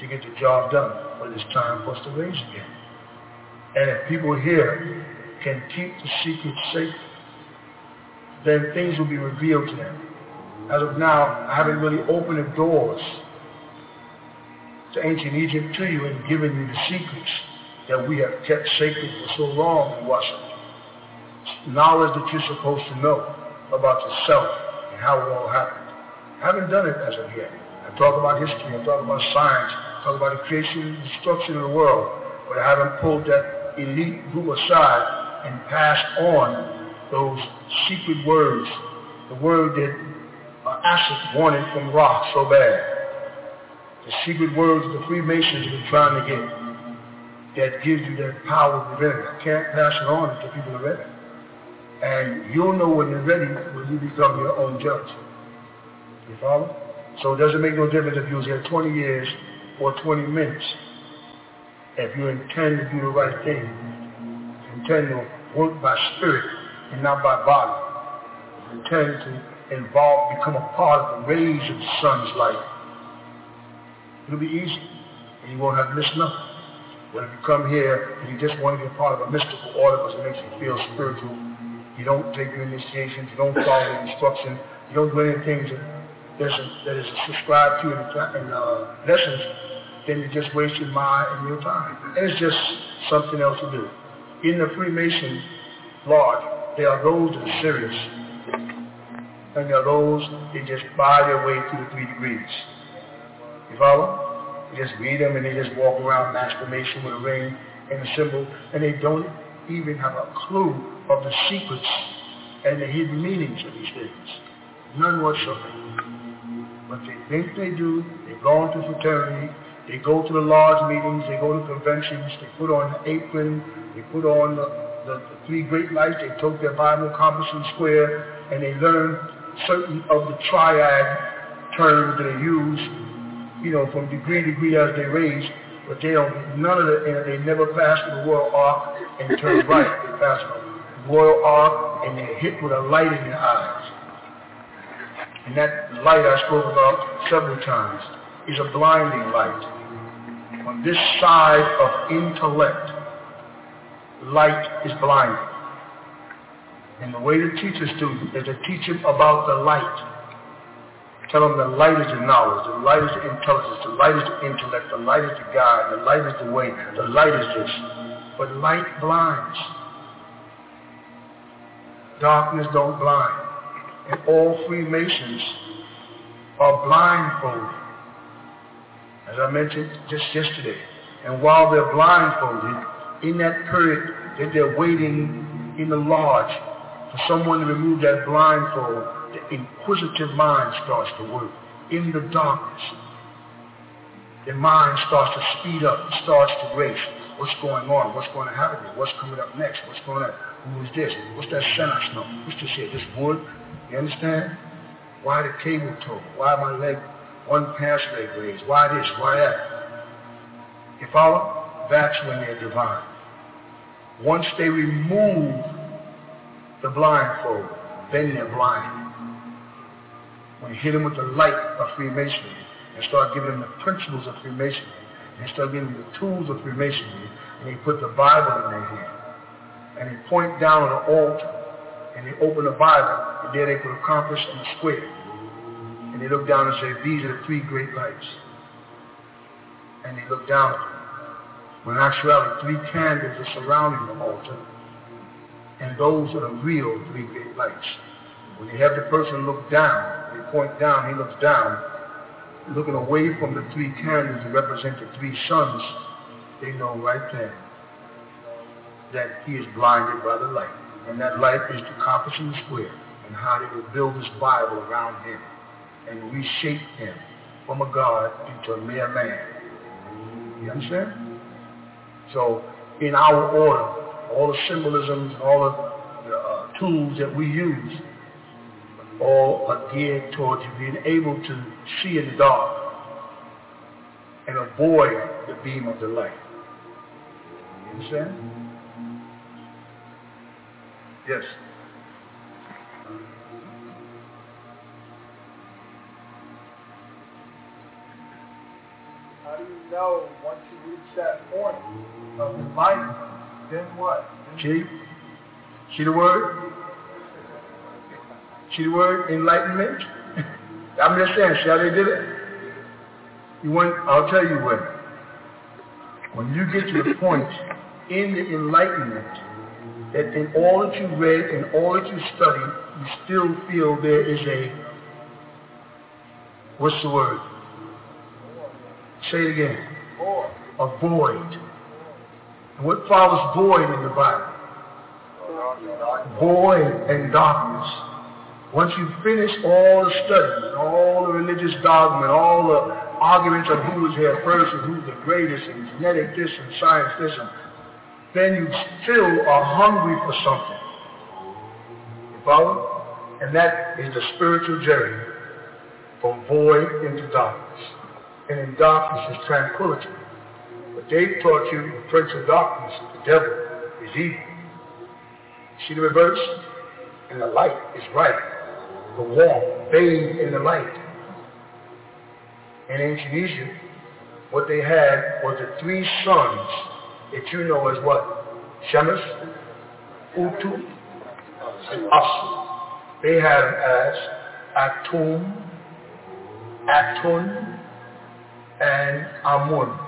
to get the job done. But it's time for us to raise again. And if people here can keep the secret sacred, then things will be revealed to them. As of now, I haven't really opened the doors to ancient Egypt to you and given you the secrets that we have kept sacred for so long in Waset. Knowledge that you're supposed to know about yourself and how it all happened. I haven't done it as of yet. I talk about history, I talk about science, I talk about the creation and destruction of the world, but I haven't pulled that elite group aside and pass on those secret words, the word that uh, Asif wanted from Ra so bad, the secret words the Freemasons have been trying to get, that gives you that power of divinity. I can't pass it on until people are ready. And you'll know when you're ready when you become your own judge. You follow? So it doesn't make no difference if you was here twenty years or twenty minutes. If you intend to do the right thing, you intend to work by spirit and not by body. You intend to involve, become a part of the rays of the sun's light. It'll be easy, and you won't have to miss nothing. But if you come here and you just want to be a part of a mystical order because it makes you feel spiritual, you don't take your initiations, you don't follow the instruction, you don't do anything that is, that is subscribed to in, in uh, lessons, then you just waste your mind and your time. And it's just something else to do. In the Freemason lodge, there are those that are serious, and there are those that just buy their way through the three degrees. You follow? You just read them and they just walk around an affirmation with a ring and a symbol, and they don't even have a clue of the secrets and the hidden meanings of these things. None whatsoever. But they think they do. They belong to fraternity. They go to the large meetings. They go to conventions. They put on the apron. They put on the, the, the three great lights. They tote their Bible, compass, and square, and they learn certain of the triad terms that are used, you know, from degree to degree as they raise, but they don't, none of the, they never pass the royal arc and turn right. They pass the royal arc and they're hit with a light in their eyes. And that light I spoke about several times is a blinding light. On this side of intellect, light is blinding. And the way to teach a student is to teach him about the light. Tell them the light is the knowledge, the light is the intelligence, the light is the intellect, the light is the guide, the light is the way, the light is this. But light blinds. Darkness don't blind. And all Freemasons are blindfolded. As I mentioned just yesterday. And while they're blindfolded, in that period that they're waiting in the lodge for someone to remove that blindfold, the inquisitive mind starts to work in the darkness. The mind starts to speed up, starts to race. What's going on? What's going to happen? What's coming up next? What's going on? Who is this? What's that scent I smell? What's this here? This wood? You understand? Why the cable toe? Why my leg, one past leg raised? Why this? Why that? You follow? That's when they're divine. Once they remove the blindfold, then they're blind. When you hit them with the light of Freemasonry and start giving them the principles of Freemasonry and start giving them the tools of Freemasonry, and they put the Bible in their hand and they point down at an altar and they open the Bible, and there they put a compass and a square and they look down and say, these are the three great lights, and they look down at them. When in actuality, three candles are surrounding the altar, and those are the real three great lights. When you have the person look down, they point down, he looks down, looking away from the three candles that represent the three suns, they know right there that he is blinded by the light. And that light is the compass and the square, and how they will build this Bible around him and reshape him from a god into a mere man. You understand? So in our order, all the symbolisms, all the, the uh, tools that we use, all are geared towards being able to see in the dark and avoid the beam of the light. You understand? Yes. How do you know once you reach that point of the light, then what? Then see? See the word? See the word enlightenment? I'm just saying, see how they did it? You want, I'll tell you what. When you get to the point in the enlightenment that in all that you read and all that you study, you still feel there is a, what's the word? Say it again. A void. And what follows void in the Bible? Void and darkness. Once you finish all the study, all the religious dogma, and all the arguments of who is here first and who's the greatest and genetic this and science this, and then you still are hungry for something. You follow? And that is the spiritual journey from void into darkness, and in darkness is tranquility. But they taught you the prince of darkness, the devil, is evil. See the reverse? And the light is right. The warm, bathed in the light. In ancient Egypt, what they had was the three suns that you know as what? Shemesh, Utu, and Asu. They had them as Atum, Atun, and Amun.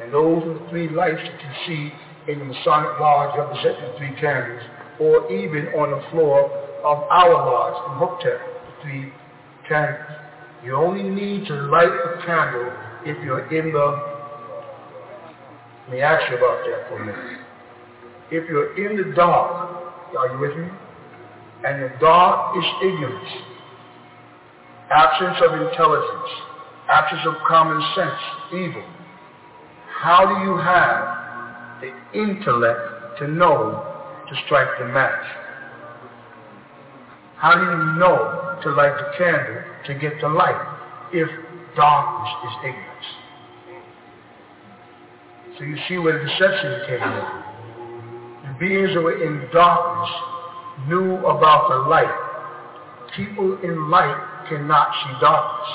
And those are the three lights that you see in the Masonic lodge representing the three candles, or even on the floor of our lodge in Hoptep, the three candles. You only need to light a candle if you're in the... Let me ask you about that for a minute. If you're in the dark, are you with me? And the dark is ignorance, absence of intelligence, absence of common sense, evil. How do you have the intellect to know to strike the match? How do you know to light the candle to get the light if darkness is ignorance? So you see where the deception came from. The beings that were in darkness knew about the light. People in light cannot see darkness.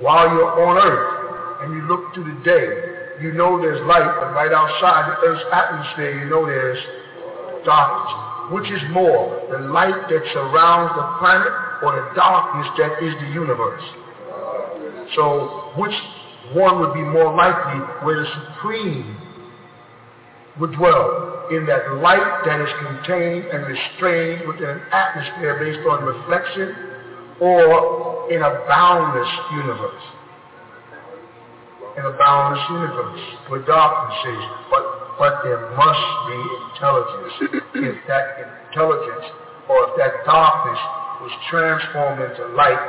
While you're on earth and you look through the day, you know there's light, but right outside the earth's atmosphere, you know there's darkness. Which is more, the light that surrounds the planet or the darkness that is the universe? So which one would be more likely where the Supreme would dwell? In that light that is contained and restrained within an atmosphere based on reflection, or in a boundless universe? In a boundless universe where darkness is, but, but there must be intelligence. If that intelligence or if that darkness was transformed into light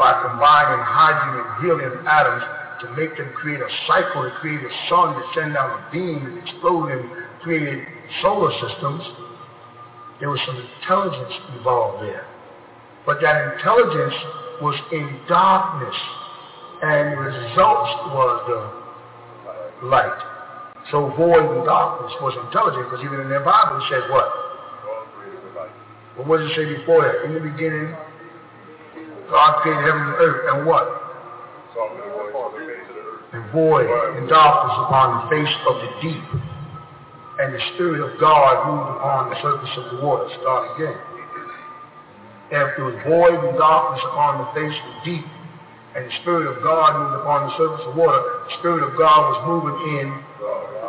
by combining hydrogen and helium atoms to make them create a cycle, to create a sun, to send down a beam and explode and create solar systems, there was some intelligence involved there. But that intelligence was in darkness, and the result was the light. So void and darkness was intelligent, because even in their Bible it says what? But what does it say before that? In the beginning, God created heaven and earth, and what? And void and darkness upon the face of the deep, and the Spirit of God moved upon the surface of the water. Start again. After it was void and darkness upon the face of the deep, and the Spirit of God moved upon the surface of the water, the Spirit of God was moving in,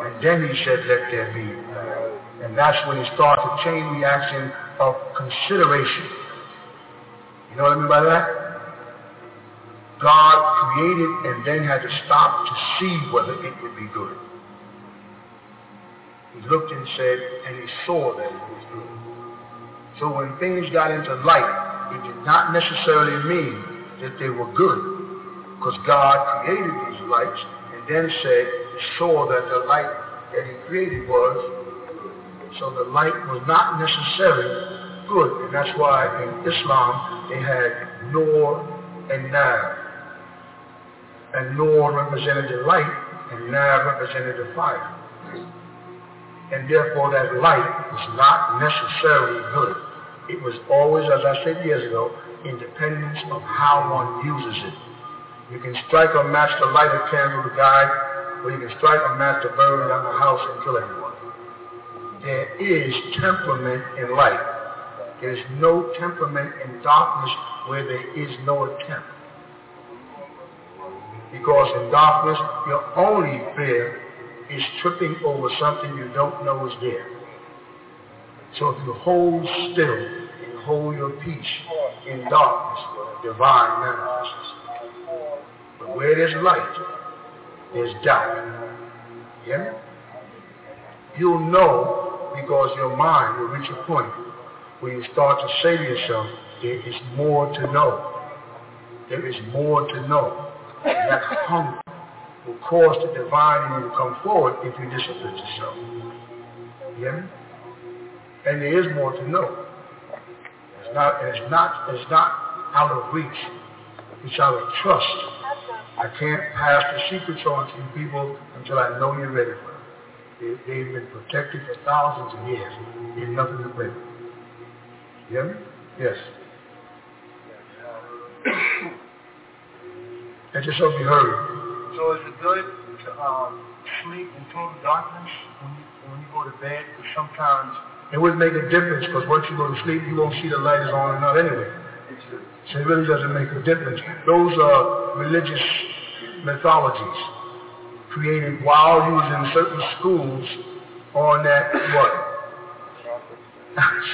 and then he said, let there be. And that's when he started to chain reaction of consideration. You know what I mean by that? God created and then had to stop to see whether it would be good. He looked and said, and he saw that it was good. So when things got into light, it did not necessarily mean that they were good, because God created these lights and then said, he saw that the light that he created was, so the light was not necessarily good. And that's why in Islam they had Nur and Nar. And Nur represented the light, and Nar represented the fire. And therefore that light was not necessarily good. It was always, as I said years ago, independence of how one uses it. You can strike a match to light a candle to guide, or you can strike a match to burn down the house and kill everyone. There is temperament in light. There is no temperament in darkness where there is no attempt. Because in darkness, your only fear is tripping over something you don't know is there. So if you hold still and hold your peace in darkness, divine manifests. But where there's light, there's doubt. Yeah? You'll know, because your mind will reach a point where you start to say to yourself, there is more to know. There is more to know. And that hunger will cause the divine to come forward if you discipline yourself. Yeah? And there is more to know. It's not, it's not, it's not out of reach. each other trust. I can't pass the secrets on to you people until I know you're ready for them. They, they've been protected for thousands of years. There's nothing to break. You hear me? Yes. I just hope you heard it. So is it good to um, sleep in total darkness when you, when you go to bed? Because sometimes... It wouldn't make a difference, because once you go to sleep, you won't see the light is on and out anyway. So it really doesn't make a difference. Those are religious mythologies created while he was in certain schools on that, what?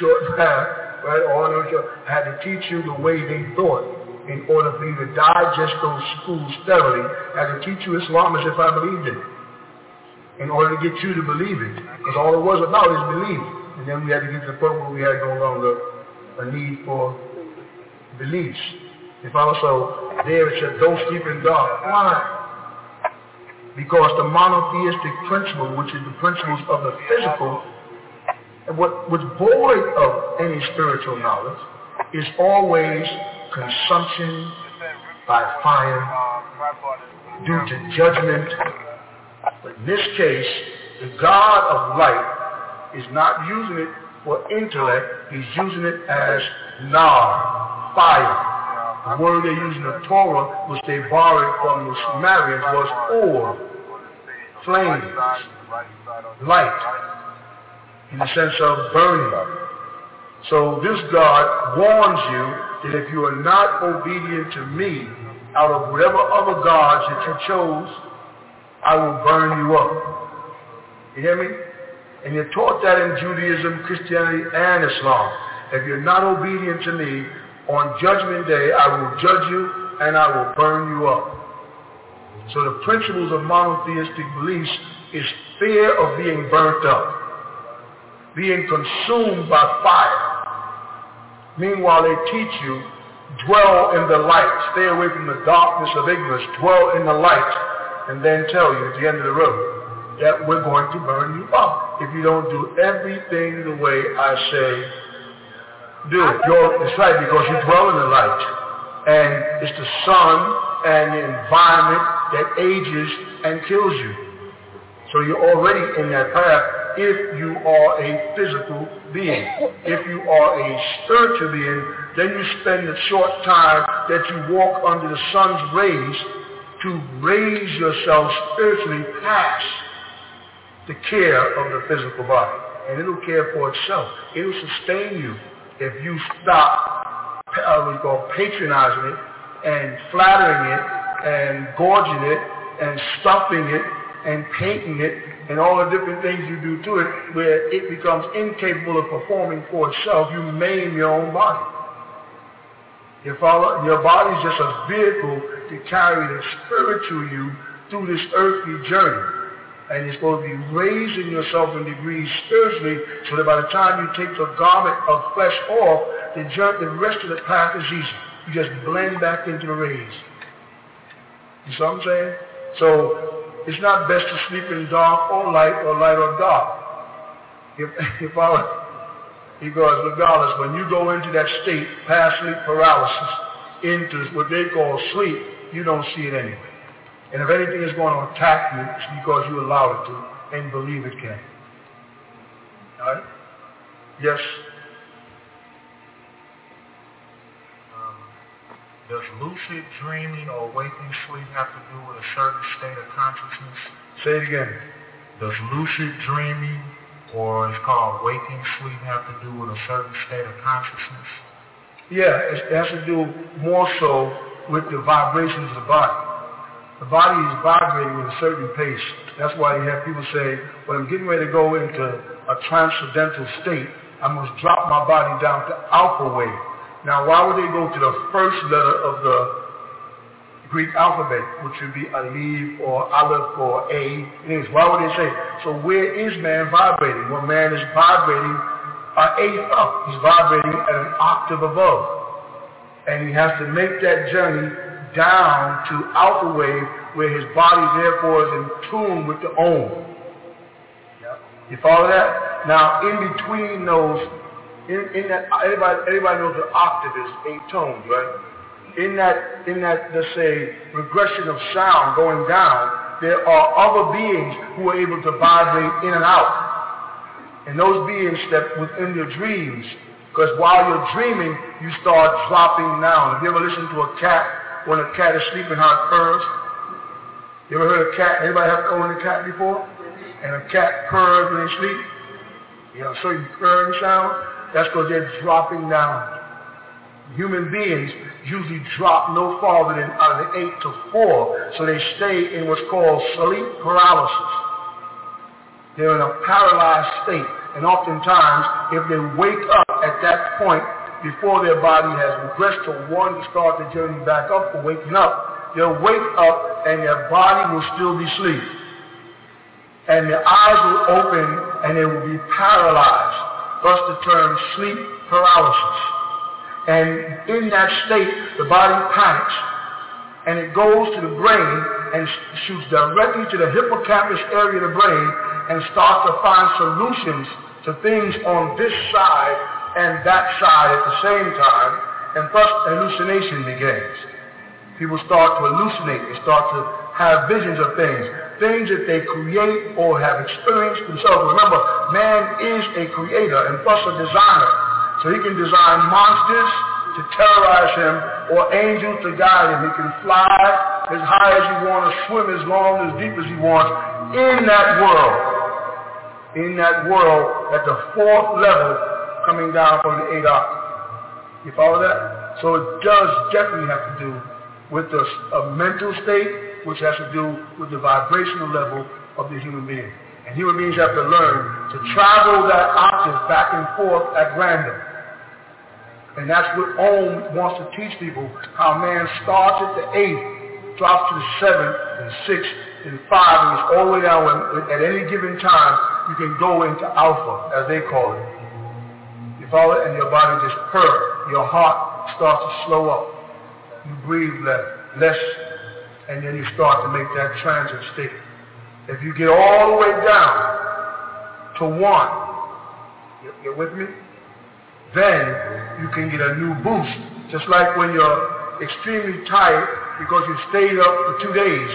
Short path, right? On or short. Had to teach you the way they thought in order for you to digest those schools thoroughly. Had to teach you Islam as if I believed in it, in order to get you to believe it. Because all it was about is belief. And then we had to get to the point where we had no longer a need for beliefs. If also there it said, don't sleep in God. Why? Because the monotheistic principle, which is the principles of the physical, what was void of any spiritual knowledge, is always consumption by fire due to judgment. But in this case, the God of light is not using it for intellect, he's using it as knowledge. Fire. The word they used in the Torah, which they borrowed from the Sumerians, was or, flames, light, in the sense of burning. So this God warns you that if you are not obedient to me, out of whatever other gods that you chose, I will burn you up. You hear me? And you're taught that in Judaism, Christianity, and Islam. If you're not obedient to me, on Judgment Day, I will judge you and I will burn you up. So the principles of monotheistic beliefs is fear of being burnt up, being consumed by fire. Meanwhile, they teach you, dwell in the light. Stay away from the darkness of ignorance. Dwell in the light. And then tell you at the end of the road that we're going to burn you up if you don't do everything the way I say. Do it. You're, it's right, because you dwell in the light. And it's the sun and the environment that ages and kills you. So you're already in that path if you are a physical being. If you are a spiritual being, then you spend the short time that you walk under the sun's rays to raise yourself spiritually past the care of the physical body. And it'll care for itself. It'll sustain you. If you stop uh, patronizing it and flattering it and gorging it and stuffing it and painting it and all the different things you do to it, where it becomes incapable of performing for itself, you maim your own body. You follow? Your body is just a vehicle to carry the spiritual you through this earthly journey. And you're supposed to be raising yourself in degrees spiritually so that by the time you take the garment of flesh off, the, the rest of the path is easy. You just blend back into the rays. You see what I'm saying? So it's not best to sleep in dark or light or light or dark. You, you follow? Because regardless, when you go into that state, past sleep paralysis, into what they call sleep, you don't see it anyway. And if anything is going to attack you, it's because you allow it to and believe it can. All right? Yes? Um, does lucid dreaming or waking sleep have to do with a certain state of consciousness? Say it again. Does lucid dreaming or it's called waking sleep have to do with a certain state of consciousness? Yeah, it has to do more so with the vibrations of the body. The body is vibrating at a certain pace. That's why you have people say, when I'm getting ready to go into a transcendental state, I must drop my body down to alpha wave. Now, why would they go to the first letter of the Greek alphabet, which would be Aleph or Aleph or A? It is. Why would they say, so where is man vibrating? Well, man is vibrating an eighth up. He's vibrating at an octave above. And he has to make that journey down to alpha wave, where his body therefore is in tune with the ohm. Yep. You follow that? Now, in between those, in, in that, everybody, everybody knows the octave is eight tones, right? in that, in that, let's say, regression of sound going down, there are other beings who are able to vibrate in and out. And those beings step within your dreams, because while you're dreaming, you start dropping down. Have you ever listened to a cat when a cat is sleeping, how it purrs? You ever heard a cat? Anybody have owned a cat before? And a cat purrs when they sleep? You know, so you purring sound? That's because they're dropping down. Human beings usually drop no farther than out of the eight to four, so they stay in what's called sleep paralysis. They're in a paralyzed state, and oftentimes, if they wake up at that point before their body has regressed to one to start the journey back up for waking up, they'll wake up and their body will still be asleep, and their eyes will open and they will be paralyzed. Thus the term sleep paralysis. And in that state, the body panics, and it goes to the brain and shoots directly to the hippocampus area of the brain and starts to find solutions to things on this side and that side at the same time, and thus hallucination begins. People start to hallucinate. They start to have visions of things, things that they create or have experienced themselves. Remember, man is a creator and thus a designer. So he can design monsters to terrorize him or angels to guide him. He can fly as high as he wants, swim as long, as deep as he wants. In that world, in that world, at the fourth level, coming down from the eight octave. You follow that? So it does definitely have to do with the a mental state, which has to do with the vibrational level of the human being. And human beings have to learn to travel that octave back and forth at random. And that's what Om wants to teach people, how man starts at the eighth, drops to the seventh, and sixth, and five, and it's all the way down. When, at any given time, you can go into alpha, as they call it. You follow it, and your body just purrs. Your heart starts to slow up. You breathe less, less, and then you start to make that transit state. If you get all the way down to one, you're, you're with me? Then you can get a new boost, just like when you're extremely tired because you stayed up for two days.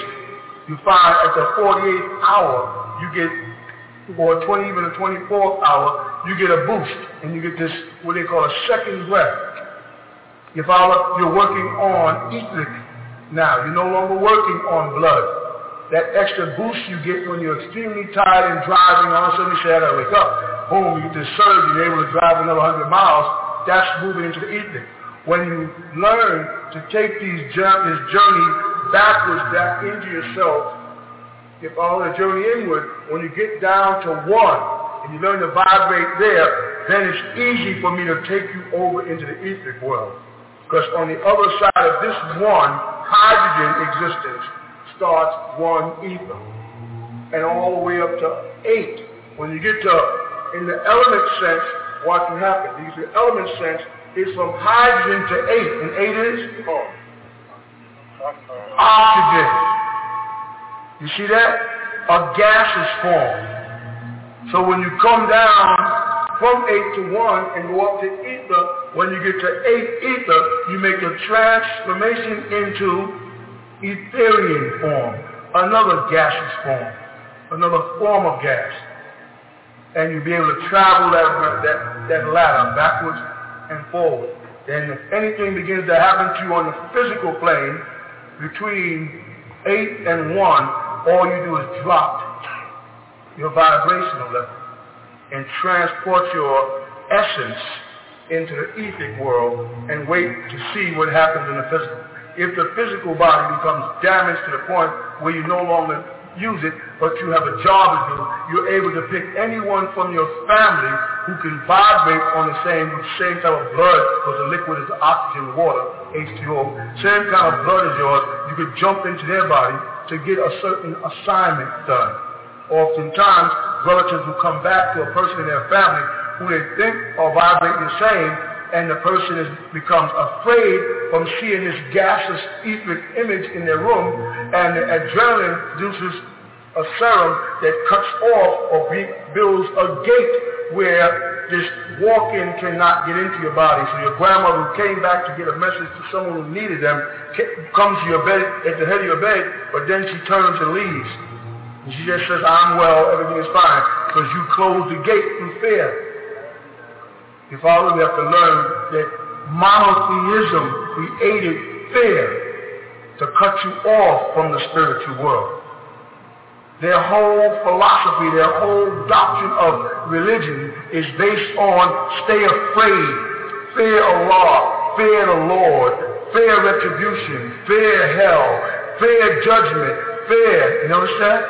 You find at the forty-eighth hour, you get, or twenty, even the twenty-fourth hour, you get a boost, and you get this, what they call a second breath. You follow? You're working on etheric now. You're no longer working on blood. That extra boost you get when you're extremely tired and driving, all of a sudden you say, I gotta wake up. Boom, you get this surge, you're able to drive another one hundred miles. That's moving into the evening. When you learn to take these this journey backwards back into yourself, you follow the journey inward. When you get down to one and you learn to vibrate there, then it's easy for me to take you over into the etheric world. Because on the other side of this one, hydrogen existence, starts one ether, and all the way up to eight. When you get to, in the element sense, what can happen? These the element sense is from hydrogen to eight, and eight is oxygen. You see that? A gas is formed. So when you come down from eight to one and go up to ether, when you get to eight ether, you make a transformation into Ethereum form, another gaseous form, another form of gas, and you'll be able to travel that, that, that ladder backwards and forward. Then if anything begins to happen to you on the physical plane, between eight and one, all you do is drop your vibrational level and transport your essence into the etheric world and wait to see what happens in the physical. If the physical body becomes damaged to the point where you no longer use it, but you have a job to do, you're able to pick anyone from your family who can vibrate on the same same type of blood, because the liquid is oxygen, water, H two O. Same kind of blood as yours, you could jump into their body to get a certain assignment done. Oftentimes, relatives will come back to a person in their family who they think are vibrating the same, and the person is, becomes afraid from seeing this gaseous etheric image in their room, and the adrenaline produces a a serum that cuts off or builds a gate where this walk-in cannot get into your body. So your grandmother who came back to get a message to someone who needed them comes to your bed, at the head of your bed, but then she turns and leaves. And she just says, I'm well, everything is fine, because you closed the gate through fear. You follow? We have to learn that monotheism created fear to cut you off from the spiritual world. Their whole philosophy, their whole doctrine of religion is based on stay afraid, fear Allah, fear the Lord, fear retribution, fear hell, fear judgment, fear. You notice that?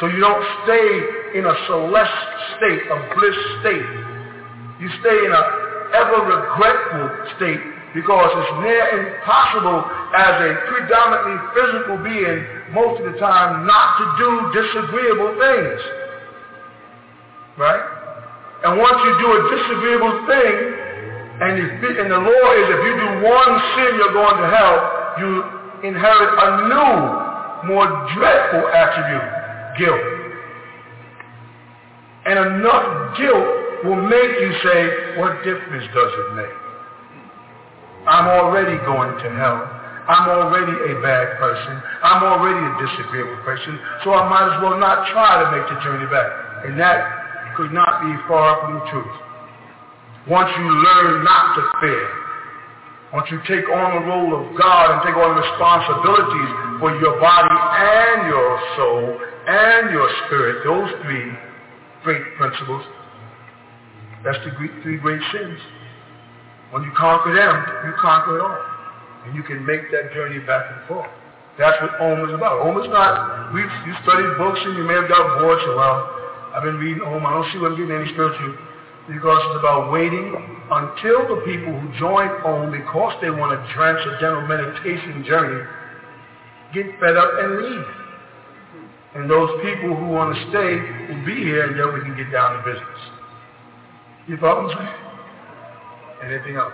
So you don't stay in a celeste state, a bliss state. You stay in an ever-regretful state because it's near impossible as a predominantly physical being most of the time not to do disagreeable things. Right? And once you do a disagreeable thing, and, if, and the law is if you do one sin, you're going to hell, you inherit a new, more dreadful attribute, guilt. And enough guilt will make you say, what difference does it make? I'm already going to hell. I'm already a bad person. I'm already a disagreeable person. So I might as well not try to make the journey back. And that could not be far from the truth. Once you learn not to fear, once you take on the role of God and take on responsibilities for your body and your soul and your spirit, those three great principles, that's the three great sins. When you conquer them, you conquer it all. And you can make that journey back and forth. That's what Om is about. Om is not, we've, you studied books and you may have got bored, so well, I've been reading Om, I don't see what I'm getting any spiritual, because it's about waiting until the people who join Om because they want a transcendental meditation journey get fed up and leave. And those people who want to stay will be here and then we can get down to business. You follow what I'm saying? And anything else?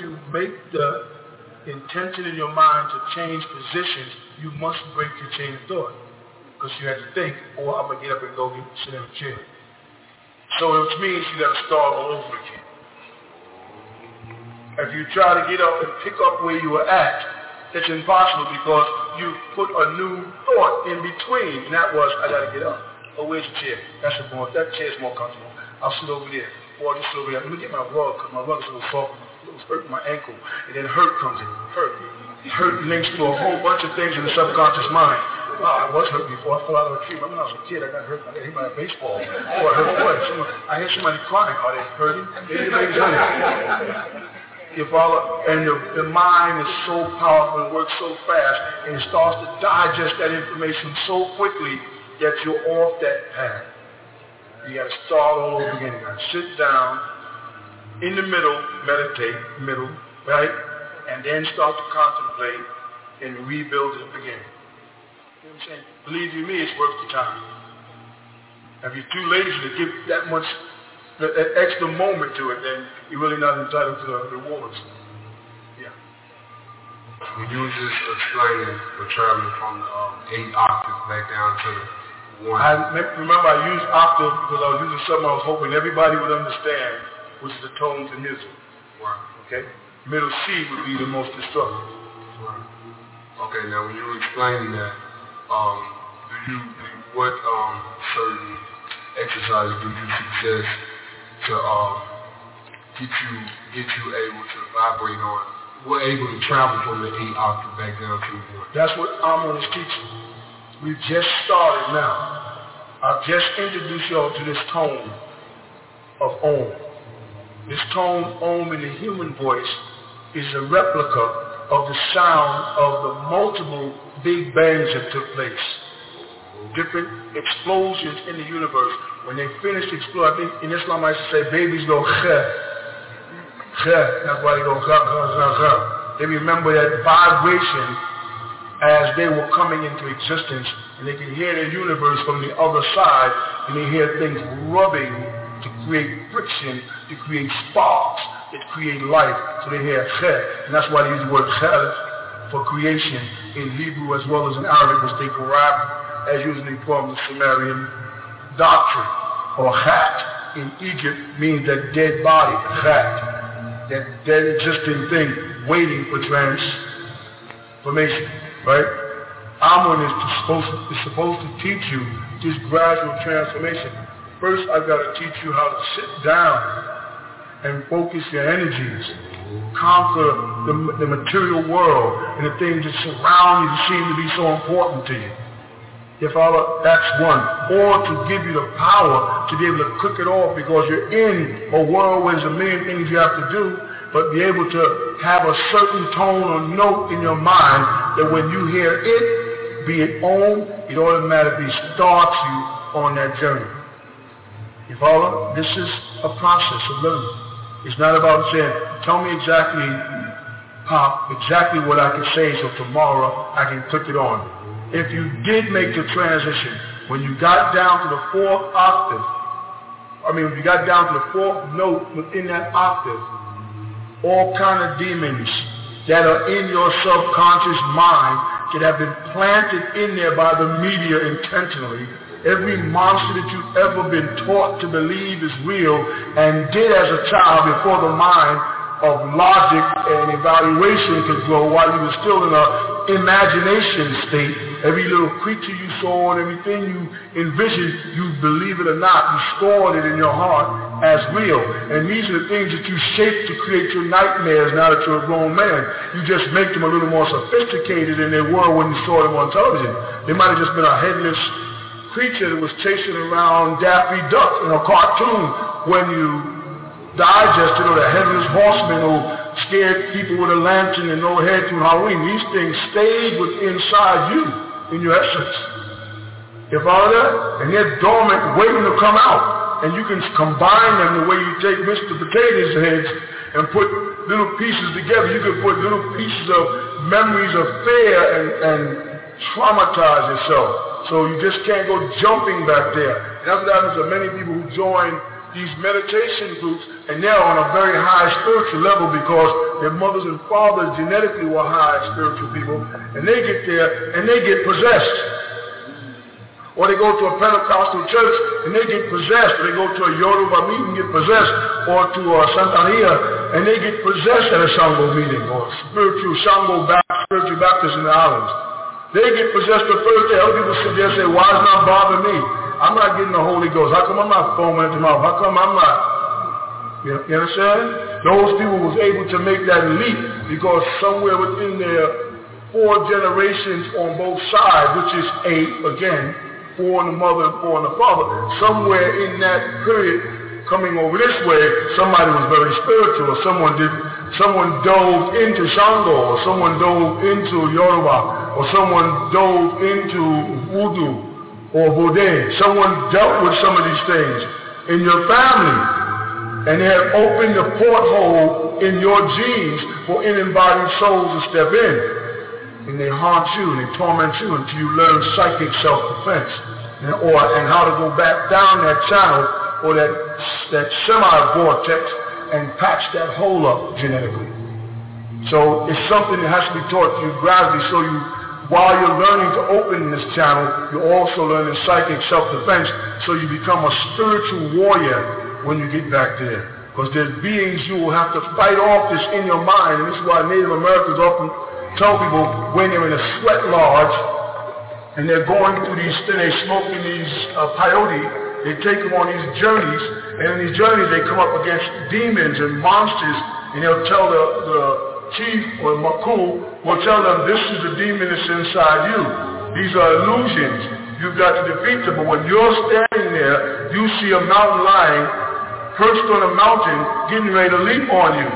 You make the intention in your mind to change positions, you must break your chain of thought. Because you have to think, or I'm going to get up and go get, sit in a chair. So it means you got to start all over again. If you try to get up and pick up where you were at, it's impossible because you put a new thought in between. And that was, I got to get up. Oh, where's the chair? That's the more, that chair's more comfortable. I'll sit over there. Or I'll just sit over there. Let me get my rug, because my rug's a little soft. It was hurt my ankle, and then hurt comes in. Hurt. Hurt links to a whole bunch of things in the subconscious mind. Wow, I was hurt before. I fell out of a tree. Remember when I was a kid, I got hurt. I got hit by a baseball. Or I hurt boys. I hear somebody crying. Are they hurting? Everybody's hurting. You follow? And the, the mind is so powerful and works so fast, and it starts to digest that information so quickly that you're off that path. You got to start all over again. You got to sit down. In the middle, meditate, middle, right? And then start to contemplate and rebuild it again. You know what I'm saying? Believe you me, it's worth the time. If you're too lazy to give that much, that, that extra moment to it, then you're really not entitled to the rewards. Yeah. When you were just explaining the traveling from the um, eight octaves back down to the one. I remember I used octave because I was using something I was hoping everybody would understand, which is the tones and music. Right. Okay? Middle C would be the most destructive. Right. Okay, now when you were explaining that, um, do you, do what um, certain exercises do you suggest to um, get you get you able to vibrate on, we're able to travel from the eight octave back down to one? That's what Amun is teaching. We've just started now. I've just introduced y'all to this tone of Om. This tone, Om, in the human voice is a replica of the sound of the multiple big bangs that took place. Different explosions in the universe. When they finished exploding, in Islam I used to say, babies go kheh. Kheh. That's why they go kheh, kheh, kheh, kheh. They remember that vibration as they were coming into existence, and they could hear the universe from the other side, and they hear things rubbing to create friction, to create sparks, to create life. So they hear khed, and that's why they use the word khed for creation in Hebrew as well as in Arabic, which they derived as usually from the Sumerian doctrine. Or khat in Egypt means that dead body, khat, that dead existing thing waiting for transformation, right? Amun is supposed, is supposed to teach you this gradual transformation. First, I've got to teach you how to sit down and focus your energies, conquer the, the material world and the things that surround you that seem to be so important to you. Your Father, that's one. Or to give you the power to be able to cook it off, because you're in a world where there's a million things you have to do, but be able to have a certain tone or note in your mind that when you hear it, be it on, it automatically starts you on that journey. You follow? This is a process of learning. It's not about saying, tell me exactly how, exactly what I can say so tomorrow I can put it on. If you did make the transition, when you got down to the fourth octave, I mean, when you got down to the fourth note within that octave, all kind of demons that are in your subconscious mind that have been planted in there by the media intentionally. Every monster that you've ever been taught to believe is real and did as a child before the mind of logic and evaluation could grow while you were still in an imagination state. Every little creature you saw and everything you envisioned, you believe it or not, you stored it in your heart as real. And these are the things that you shape to create your nightmares now that you're a grown man. You just make them a little more sophisticated than they were when you saw them on television. They might have just been a headless creature that was chasing around Daffy Duck in a cartoon when you digested, or the headless horseman who scared people with a lantern and no head through Halloween. These things stayed within inside you, in your essence. If all that, and they're dormant waiting to come out, and you can combine them the way you take Mister Potato's heads and put little pieces together. You can put little pieces of memories of fear and, and traumatize yourself. So you just can't go jumping back there. And that's what happens to many people who join these meditation groups, and they're on a very high spiritual level because their mothers and fathers genetically were high spiritual people, and they get there and they get possessed. Or they go to a Pentecostal church and they get possessed. Or they go to a Yoruba meeting and get possessed. Or to a Santeria and they get possessed at a Shango meeting, or spiritual Shango Baptist, spiritual Baptist in the islands. They get possessed the first day. Other people sit there and say, why is it not bothering me? I'm not getting the Holy Ghost. How come I'm not foaming at the mouth? How come I'm not? You understand? Those people was able to make that leap because somewhere within their four generations on both sides, which is eight, again, four in the mother and four in the father, somewhere in that period coming over this way, somebody was very spiritual, or someone did, someone dove into Shango, or someone dove into Yoruba, or someone dove into Voodoo or Boudin. Someone dealt with some of these things in your family, and they have opened the porthole in your genes for inembodied souls to step in, and they haunt you and they torment you until you learn psychic self-defense and, or, and how to go back down that channel or that, that semi-vortex and patch that hole up genetically. So it's something that has to be taught to you gradually, so you while you're learning to open this channel, you're also learning psychic self-defense, so you become a spiritual warrior when you get back there. Because there's beings you will have to fight off this in your mind, and this is why Native Americans often tell people when they're in a sweat lodge, and they're going through these, they're smoking these uh, peyote, they take them on these journeys, and in these journeys they come up against demons and monsters, and they'll tell the, the chief or Maku, will tell them, this is the demon that's inside you. These are illusions. You've got to defeat them. But when you're standing there, you see a mountain lion perched on a mountain getting ready to leap on you.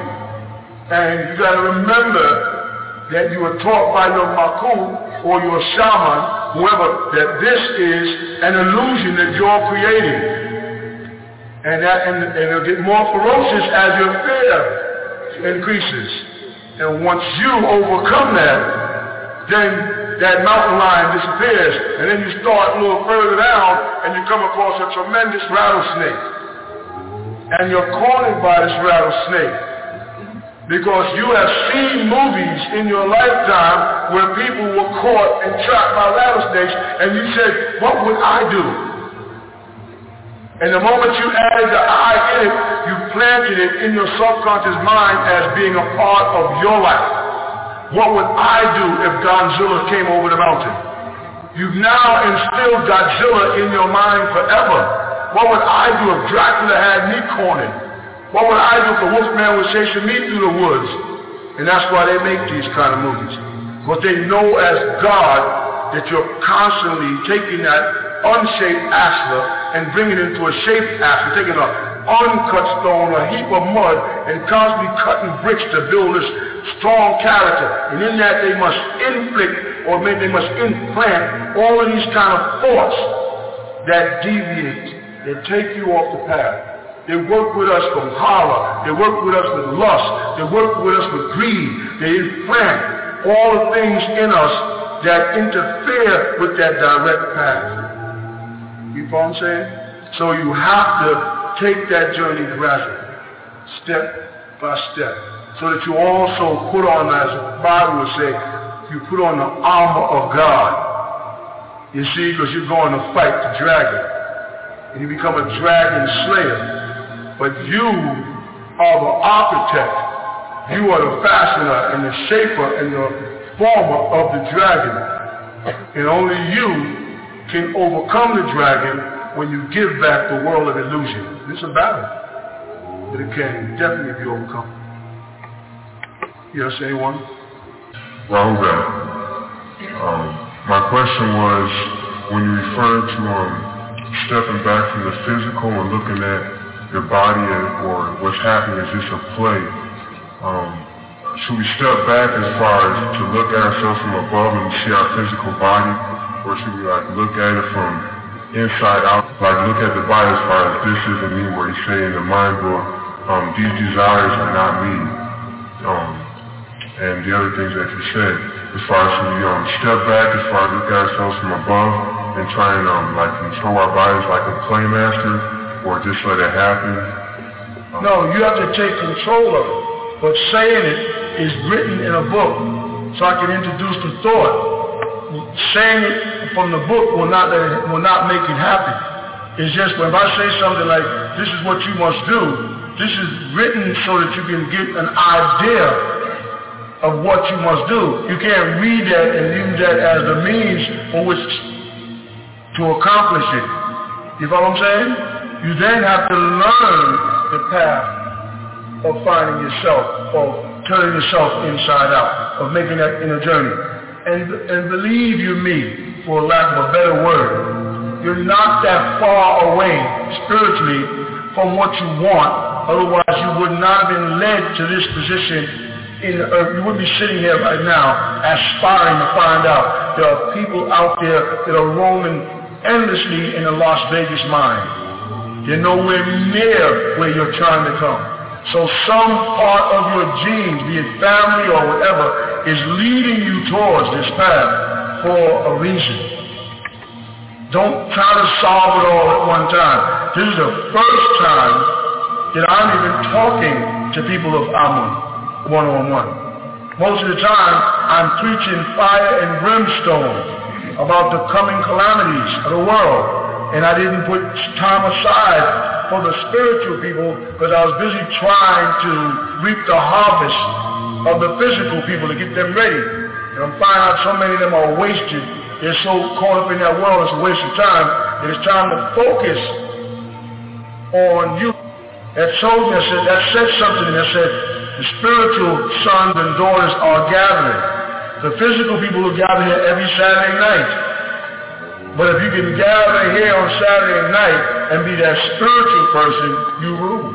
And you got to remember that you were taught by your Maku or your shaman, whoever, that this is an illusion that you're creating. And, that, and, and it'll get more ferocious as your fear increases. And once you overcome that, then that mountain lion disappears. And then you start a little further down and you come across a tremendous rattlesnake. And you're cornered by this rattlesnake. Because you have seen movies in your lifetime where people were caught and trapped by rattlesnakes. And you said, what would I do? And the moment you added the I in it, you planted it in your subconscious mind as being a part of your life. What would I do if Godzilla came over the mountain? You've now instilled Godzilla in your mind forever. What would I do if Dracula had me cornered? What would I do if the wolfman was chasing me through the woods? And that's why they make these kind of movies. Because they know as God that you're constantly taking that unshaped ashlar and bringing it into a shaped ashlar, taking an uncut stone, a heap of mud, and constantly cutting bricks to build this strong character, and in that they must inflict, or maybe they must implant all of these kind of thoughts that deviate, that take you off the path. They work with us from horror, they work with us with lust, they work with us with greed, they implant all the things in us that interfere with that direct path. You follow what I'm saying? So you have to take that journey gradually, step by step. So that you also put on, as the Bible would say, you put on the armor of God. You see, because you're going to fight the dragon. And you become a dragon slayer. But you are the architect. You are the fashioner and the shaper and the former of the dragon. And only you can overcome the dragon when you give back the world of illusion. It's a battle. But it can definitely be overcome. Yes, anyone? Well, that. Um, my question was, when you referred to um, stepping back from the physical and looking at your body or what's happening, is this a play? Um, should we step back as far as to look at ourselves from above and see our physical body? Or should we like look at it from inside out? Like look at the body as far as this isn't me, where you say in the mind book, um, these desires are not me. Um, and the other things that you said, as far as we um, step back, as far as look at ourselves from above and try and um, like control our bodies like a playmaster or just let it happen. Um, no, you have to take control of it. But saying it is written in a book, so I can introduce the thought. Saying it from the book will not, it, will not make it happen. It's just when I say something like, this is what you must do, this is written so that you can get an idea of what you must do. You can't read that and use that as the means for which to accomplish it. You follow what I'm saying? You then have to learn the path of finding yourself, of turning yourself inside out, of making that inner journey. And, and believe you me, for lack of a better word, you're not that far away spiritually from what you want, otherwise you would not have been led to this position. In the earth, you wouldn't be sitting here right now aspiring to find out. There are people out there that are roaming endlessly in the Las Vegas mind. They're nowhere near where you're trying to come. So some part of your genes, be it family or whatever, is leading you towards this path for a reason. Don't try to solve it all at one time. This is the first time that I'm even talking to people of Amun. one-on-one. Most of the time, I'm preaching fire and brimstone about the coming calamities of the world. And I didn't put time aside for the spiritual people because I was busy trying to reap the harvest of the physical people to get them ready. And I'm finding out so many of them are wasted. They're so caught up in that world, it's a waste of time. And it's time to focus on you. That told me, I said, that said something, and I said, the spiritual sons and daughters are gathering. The physical people are gathering here every Saturday night. But if you can gather here on Saturday night and be that spiritual person, you rule.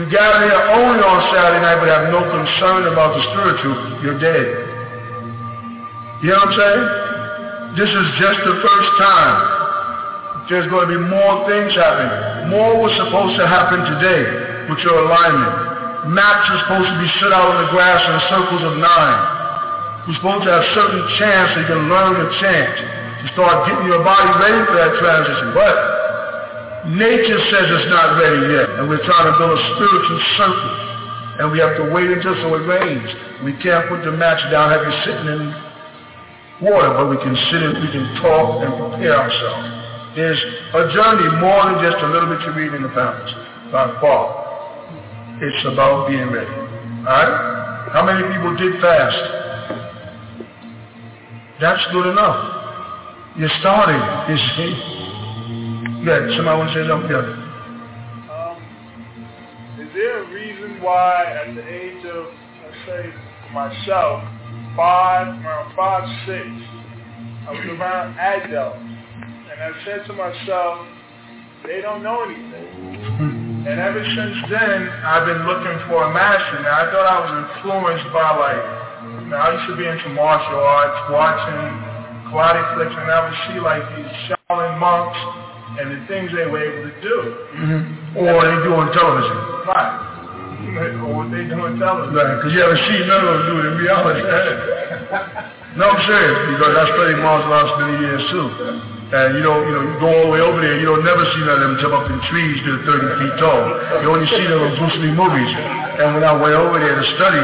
You gather here only on Saturday night but have no concern about the spiritual, you're dead. You know what I'm saying? This is just the first time. There's going to be more things happening. More was supposed to happen today with your alignment. Maps are supposed to be set out on the grass in circles of nine. You're supposed to have certain chants so you can learn the chants to start getting your body ready for that transition. But nature says it's not ready yet, and we're trying to build a spiritual circle, and we have to wait until so it rains. We can't put the match down, have you sitting in water, but we can sit and we can talk and prepare ourselves. There's a journey more than just a little bit you read in the pamphlets by far. It's about being ready. All right? How many people did fast? That's good enough. You're starting, you see. Yeah, somebody want to say something? Yeah. Um, is there a reason why at the age of, let's say, myself, five, around five, six, I was around adults, and I said to myself, they don't know anything. And ever since then, I've been looking for a master. Now, I thought I was influenced by, like, now, I used to be into martial arts, watching karate flicks, and I would see like these Shaolin monks and the things they were able to do. Mm-hmm. Or they do on television. Right. Or what they do on television. Right, because you haven't seen none of them do it in reality. No, I'm serious, because I studied martial arts many years too. And you don't, you know, you go all the way over there, you don't never see none of them jump up in trees that are thirty feet tall. You only see them in Bruce Lee movies. And when I went over there to study,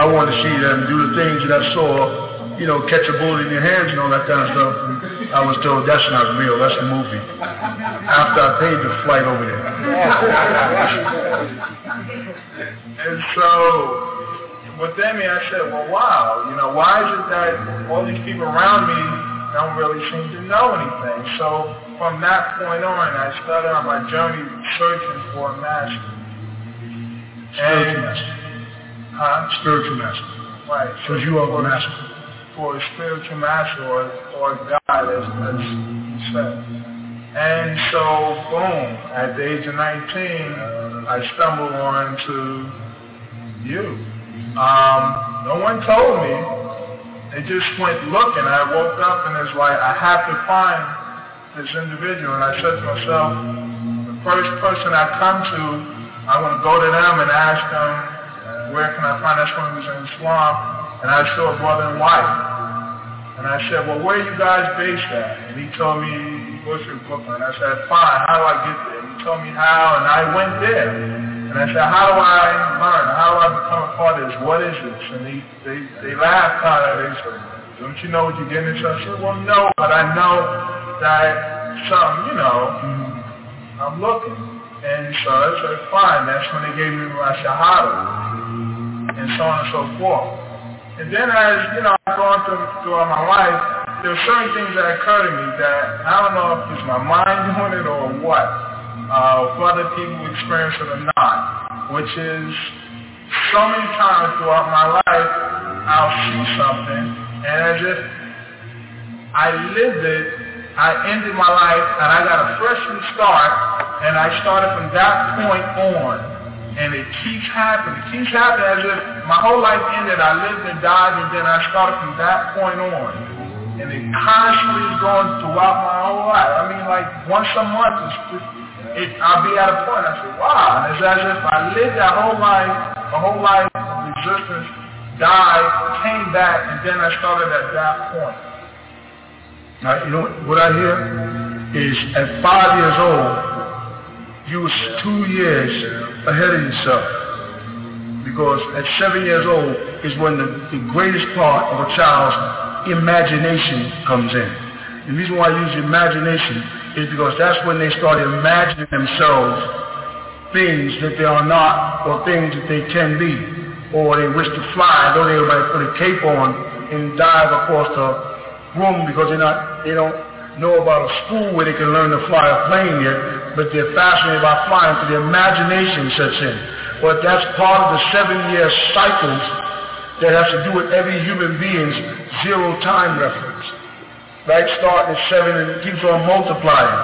I wanted to see them do the things that I saw, you know, catch a bullet in your hands and all that kind of stuff. And I was told, that's not real, that's a movie. After I paid the flight over there. And so, with that me, I said, well, wow, you know, why is it that all these people around me don't really seem to know anything? So, from that point on, I started on my journey searching for a master. And... Huh? Spiritual master. Right. So you are a master. For a spiritual master or, or God, as, as you said. And so, boom, at the age of nineteen, I stumbled on to you. Um, no one told me. They just went looking. I woke up and it's like, I have to find this individual. And I said to myself, the first person I come to, I'm going to go to them and ask them, where can I find that someone who's in Islam? And I saw a brother and wife. And I said, well, where are you guys based at? And he told me, Bushwick, Brooklyn. And I said, fine, how do I get there? And he told me how, and I went there. And I said, how do I learn? How do I become a part of this? What is this? And he, they, they laughed kind of. They said, don't you know what you're getting into? I said, well, no, but I know that some, you know, I'm looking. And so I said, fine. That's when they gave me my shahada. And so on and so forth. And then as, you know, I've gone through, throughout my life, there were certain things that occurred to me that, I don't know if it's my mind doing it or what, uh, if other people experience it or not, which is so many times throughout my life, I'll see something, and as if I lived it, I ended my life, and I got a fresh new start, and I started from that point on. And it keeps happening. It keeps happening as if my whole life ended. I lived and died, and then I started from that point on. And it constantly is going throughout my whole life. I mean, like once a month, it, it, I'll be at a point. I say, wow. And it's as if I lived that whole life, my whole life of existence, died, came back, and then I started at that point. Now, you know what I hear is at five years old, you was two years ahead of yourself, because at seven years old is when the, the greatest part of a child's imagination comes in. The reason why I use imagination is because that's when they start imagining themselves things that they are not, or things that they can be, or they wish to fly, though they might put a cape on and dive across the room because they're not, they don't know about a school where they can learn to fly a plane yet, but they're fascinated by flying, so their imagination sets in. But that's part of the seven-year cycles that has to do with every human being's zero-time reference. Right? Starting at seven and it keeps on multiplying.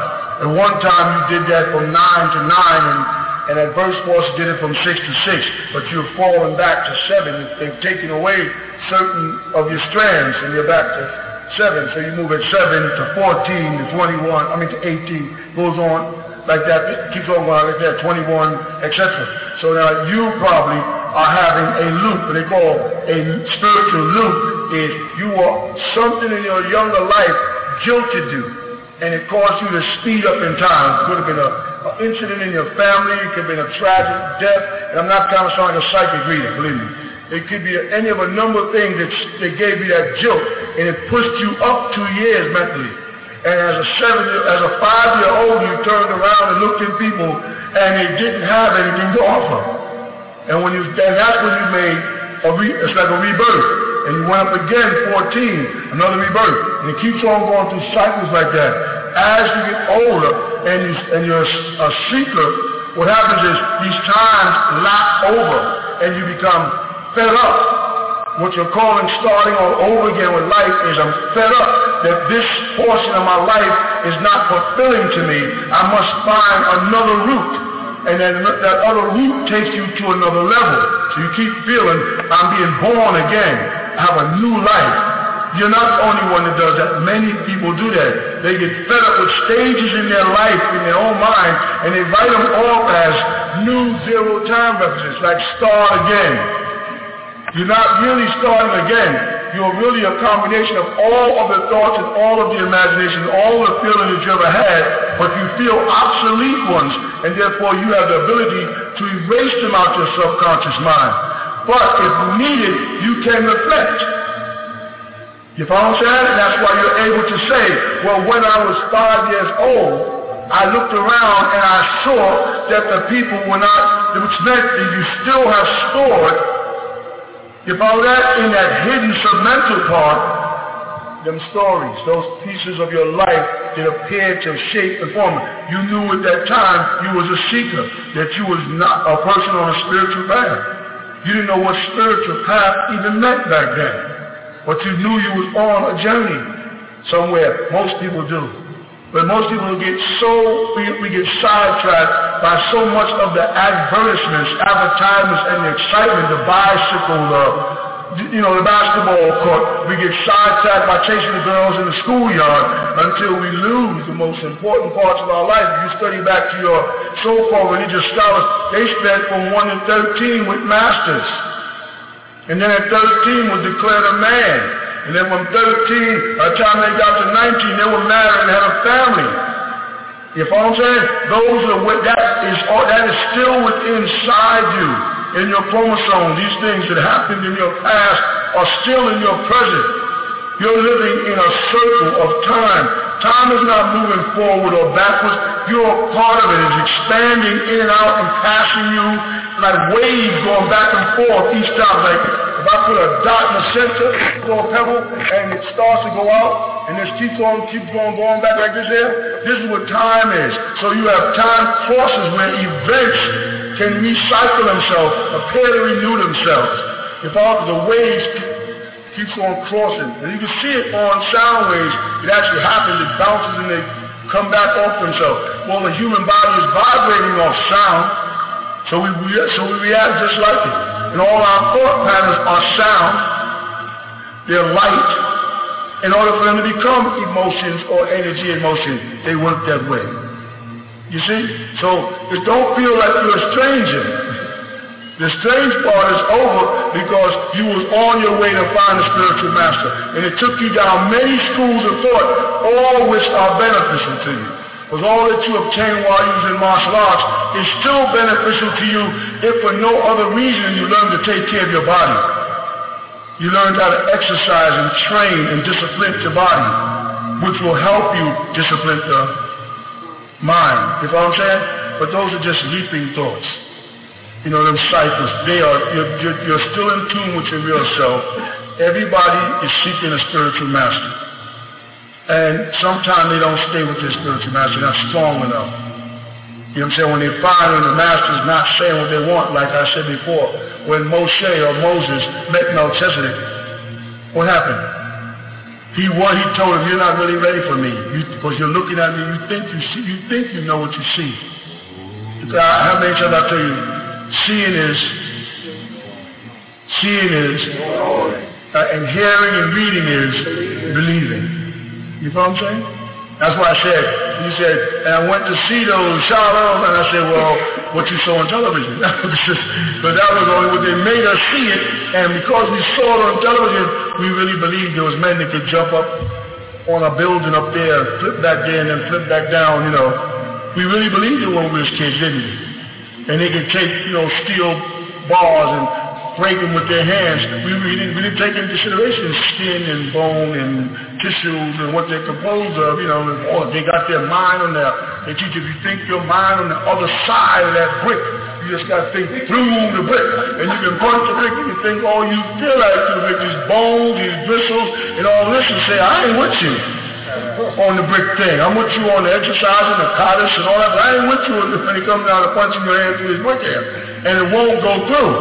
At one time you did that from nine to nine, and, and at Burst Force did it from six to six, but you're falling back to seven. They've taken away certain of your strands, and you're back to seven. So you move at seven to fourteen to twenty-one, I mean to eighteen, goes on. Like that, keeps on going like that, twenty-one, et cetera. So now you probably are having a loop, what they call a spiritual loop, is you were something in your younger life jilted you, and it caused you to speed up in time. It could have been an incident in your family. It could have been a tragic death. And I'm not kind of sounding like a psychic reader, believe me. It could be any of a number of things that, that gave you that jilt, and it pushed you up two years mentally. And as a seven, as a five-year-old, you turned around and looked at people, and they didn't have anything to offer. And when you, and that's when you made a re, it's like a rebirth. And you went up again, fourteen, another rebirth. And it keeps on going through cycles like that. As you get older and you, and you're a seeker, what happens is these times lap over, and you become fed up. What you're calling starting all over again with life is I'm fed up that this portion of my life is not fulfilling to me. I must find another route. And then that other route takes you to another level. So you keep feeling I'm being born again. I have a new life. You're not the only one that does that. Many people do that. They get fed up with stages in their life, in their own mind, and they write them off as new zero time references, like start again. You're not really starting again. You're really a combination of all of the thoughts and all of the imagination, all the feeling that you ever had, but you feel obsolete ones, and therefore you have the ability to erase them out your subconscious mind. But if needed, you can reflect. You follow what I'm saying? And that's why you're able to say, well, when I was five years old, I looked around and I saw that the people were not, which meant that you still have stored. You follow that in that hidden submental part, them stories, those pieces of your life that appeared to shape and form. You knew at that time you was a seeker, that you was not a person on a spiritual path. You didn't know what spiritual path even meant back then. But you knew you was on a journey somewhere. Most people do. But most people get so, we, we get sidetracked by so much of the advertisements, advertisements, and the excitement, the bicycle, the, you know, the basketball court. We get sidetracked by chasing the girls in the schoolyard until we lose the most important parts of our life. If you study back to your so-called religious scholars, they spent from one to thirteen with masters. And then at thirteen was declared a man. And then from thirteen, by the time they got to nineteen, they were married and had a family. You follow what I'm saying? Those are what that is. All that is still within inside you, in your chromosomes. These things that happened in your past are still in your present. You're living in a circle of time. Time is not moving forward or backwards. You're a part of it. It's expanding in and out and passing you like waves going back and forth each time. Like if I put a dot in the center, throw a pebble, and it starts to go out. And this keeps on, keeps on going back like this here. This is what time is. So you have time courses where events can recycle themselves, appear to renew themselves. If all the waves keeps on crossing, and you can see it on sound waves, it actually happens. It bounces and they come back off themselves. Well, the human body is vibrating off sound, so we so we react just like it. And all our thought patterns are sound. They're light. In order for them to become emotions or energy emotion, they work that way. You see? So it don't feel like you're a stranger. The strange part is over because you was on your way to find a spiritual master. And it took you down many schools of thought, all which are beneficial to you. Because all that you obtain while you was in martial arts is still beneficial to you if for no other reason you learn to take care of your body. You learned how to exercise and train and discipline your body, which will help you discipline the mind. You know what I'm saying? But those are just leaping thoughts. You know, them cycles. They are, you're, you're, you're still in tune with your real self. Everybody is seeking a spiritual master. And sometimes they don't stay with their spiritual master. They're not strong enough. You know what I'm saying? When they find when the master's not saying what they want, like I said before, when Moshe or Moses met Melchizedek, what happened? He what he told him, you're not really ready for me, you, because you're looking at me. You think you see. You think you know what you see. I, how many times I tell you, seeing is, seeing is, uh, and hearing and reading is believing. You know what I'm saying? That's why I said He said, and I went to see those shalom, and I said, well, what you saw on television. But that was only what they made us see it, and because we saw it on television, we really believed there was men that could jump up on a building up there, flip back in and flip back down, you know. We really believed it when we was kids, didn't we? And they could take, you know, steel bars and break them with their hands. We, we, didn't, we didn't take into consideration skin and bone and tissues and what they're composed of, you know. And, oh, they got their mind on that. They teach you, if you think your mind on the other side of that brick, you just got to think through the brick. And you can punch the brick, you can think all you feel like through the brick, these bones, these bristles, and all this, and say, I ain't with you on the brick thing. I'm with you on the exercise and the cottage and all that, but I ain't with you when it comes down to punching your hand through his brick hand. And it won't go through.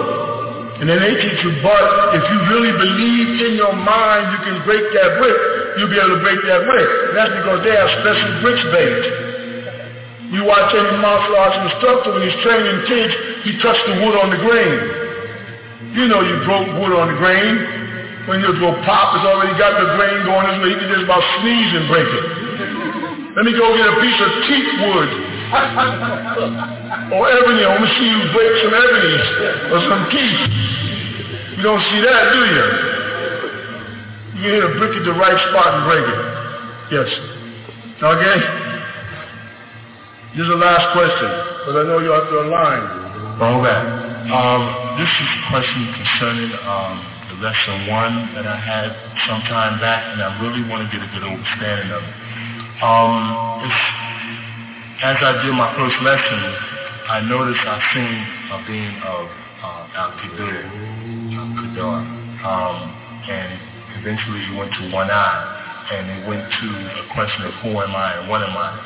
And then they teach you, but if you really believe in your mind you can break that brick, you'll be able to break that brick. And that's because they have special bricks based. You watch any martial arts instructor when he's training kids, he touched the wood on the grain. You know you broke wood on the grain. When your little pop has already got the grain going this way, he can just about sneeze and break it. Let me go get a piece of teak wood or ebony. I want to see you break some ebony or some teak. You don't see that, do you? You can hit a brick at the right spot and break it. Yes. Okay? Here's the last question, because I know you're out there online. All right. Um, this is a question concerning... Um, lesson one that I had some time back, and I really want to get a good understanding of it. Um, it's, as I did my first lesson, I noticed I seen a being of uh, al khidr, al khidr, um, and eventually it went to one eye, and it went to a question of who am I and what am I.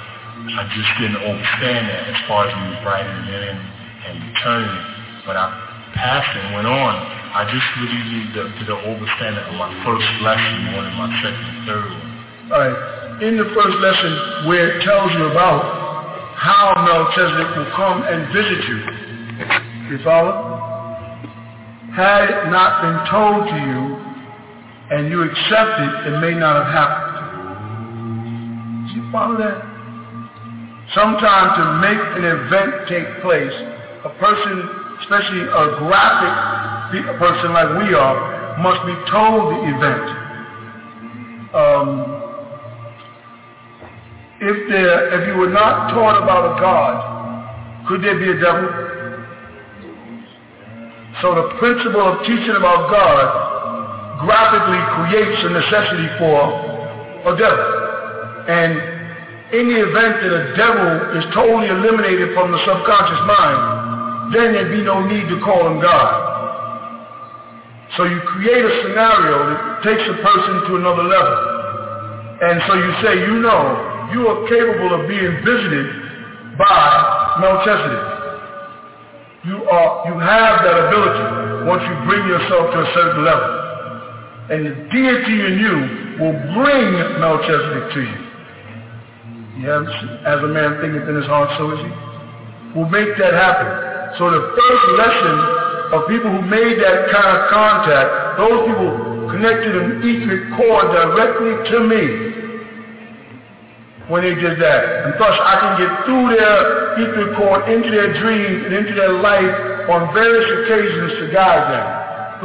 I just didn't understand that as far as me writing it in and returning it. But I passed and went on. I just really need the, to the overstanding of my first lesson more than my second and third one. All right. In the first lesson where it tells you about how Melchizedek will come and visit you, you follow? Had it not been told to you and you accepted, it may not have happened. Do you follow that? Sometimes to make an event take place, a person, especially a graphic a person like we are, must be told the event. Um, if there, if you were not taught about a God, could there be a devil? So the principle of teaching about God graphically creates a necessity for a devil. And in the event that a devil is totally eliminated from the subconscious mind, then there'd be no need to call him God. So you create a scenario that takes a person to another level. And so you say, you know, you are capable of being visited by Melchizedek. You are, you have that ability once you bring yourself to a certain level. And the deity in you will bring Melchizedek to you. Yes, as a man thinketh in his heart, so is he. We'll make that happen. So the first lesson of people who made that kind of contact, those people connected an etheric cord directly to me when they did that. And thus I can get through their etheric cord into their dreams and into their life on various occasions to guide them.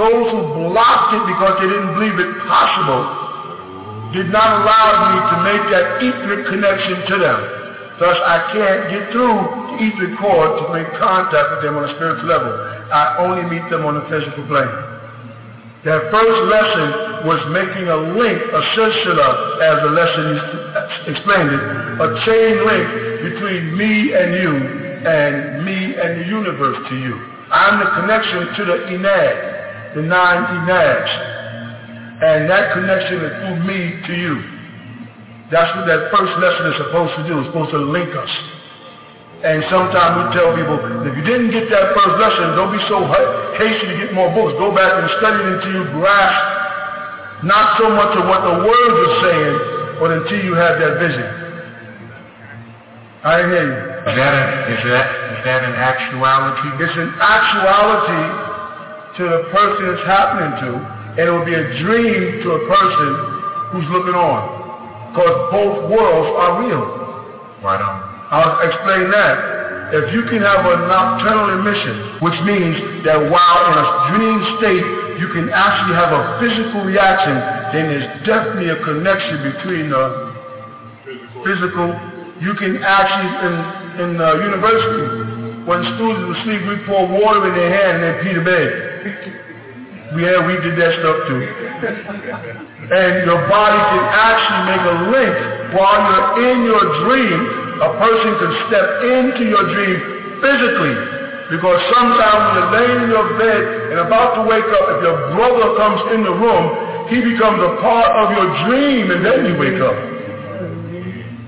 Those who blocked it because they didn't believe it possible did not allow me to make that etheric connection to them. Thus I can't get through the etheric cord to make contact with them on a spiritual level. I only meet them on the physical plane. That first lesson was making a link, a silsila, as the lesson explained it, a chain link between me and you, and me and the universe to you. I'm the connection to the enad, the nine enads, and that connection is through me to you. That's what that first lesson is supposed to do. It's supposed to link us. And sometimes we tell people, if you didn't get that first lesson, don't be so hasty to get more books. Go back and study it until you grasp not so much of what the words are saying, but until you have that vision. I didn't hear you. Is that, a, is that, is that an actuality? It's an actuality to the person it's happening to, and it will be a dream to a person who's looking on. Because both worlds are real. Right on. I'll explain that. If you can have a nocturnal emission, which means that while in a dream state, you can actually have a physical reaction, then there's definitely a connection between the physical. physical. You can actually, in, in the university, when students would sleep, we pour water in their hand and they pee the bed. Yeah, we did that stuff too. And your body can actually make a link while you're in your dream. A person can step into your dream physically, because sometimes when you're laying in your bed and about to wake up, if your brother comes in the room, he becomes a part of your dream and then you wake up.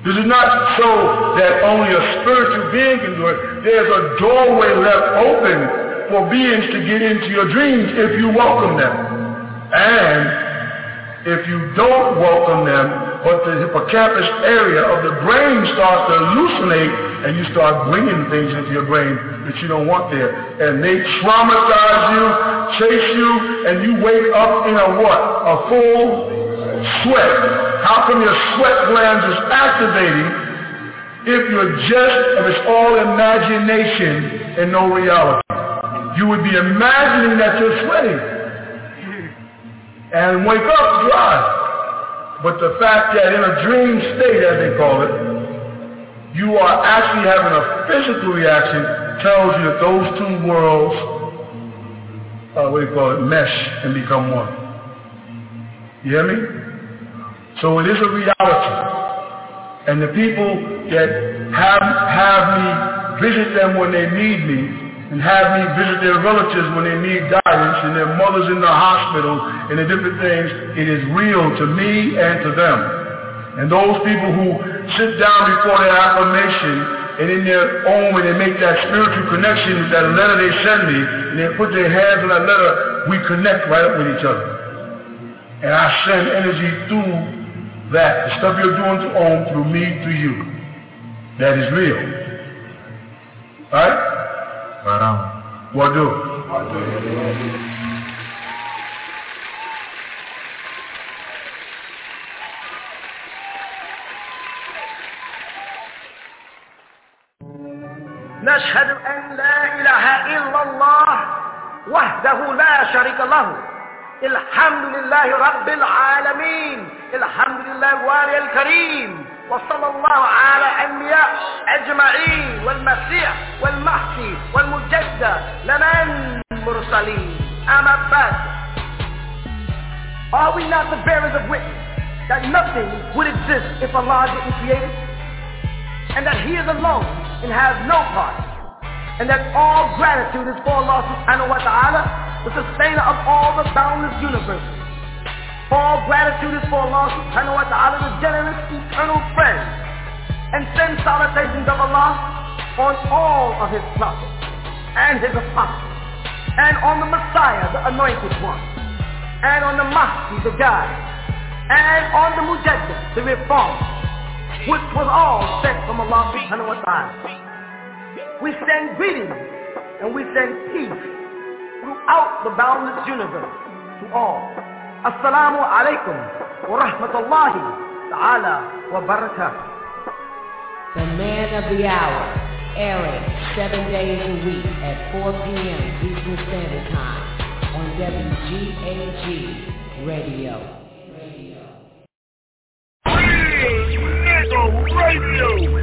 This is not so that only a spiritual being can do it. There's a doorway left open for beings to get into your dreams if you welcome them. And if you don't welcome them, but the hippocampus area of the brain starts to hallucinate, and you start bringing things into your brain that you don't want there. And they traumatize you, chase you, and you wake up in a what? A full sweat. How come your sweat glands is activating if you're just, if it's all imagination and no reality? You would be imagining that you're sweating. And wake up dry. But the fact that in a dream state, as they call it, you are actually having a physical reaction tells you that those two worlds, uh, what do you call it, mesh and become one. You hear me? So it is a reality. And the people that have, have me visit them when they need me, and have me visit their relatives when they need guidance, and their mothers in the hospital, and the different things, it is real to me and to them. And those people who sit down before their affirmation, and in their own, when they make that spiritual connection with that letter they send me, and they put their hands on that letter, we connect right up with each other. And I send energy through that. The stuff you're doing to own, through me, through you. That is real. Alright? Right on. What do? What do? نشهد أن لا إله إلا الله وحده لا شريك له الحمد لله رب العالمين الحمد لله الوالي الكريم وصلى الله على أنبياء أجمعين والمسيح والمحسي والمجدد لمن مرسلين. أما بعد, are we not the bearers of witness that nothing would exist if Allah didn't create it, and that He is alone and has no part, and that all gratitude is for Allah subhanahu wa ta'ala, the sustainer of all the boundless universe? All gratitude is for Allah subhanahu wa ta'ala, the generous eternal friend, and send salutations of Allah on all of His prophets and His apostles, and on the Messiah, the anointed one, and on the Mahdi, the guide, and on the Mujaddid, the reformer, which was all sent from Allah subhanahu wa ta'ala. We send greetings and we send peace throughout the boundless universe to all. Assalamu alaikum wa rahmatullahi ta'ala wa barakatuh. The man of the hour, airing seven days a week at four p.m. Eastern Standard Time on W G A G Radio. Radio. Radio.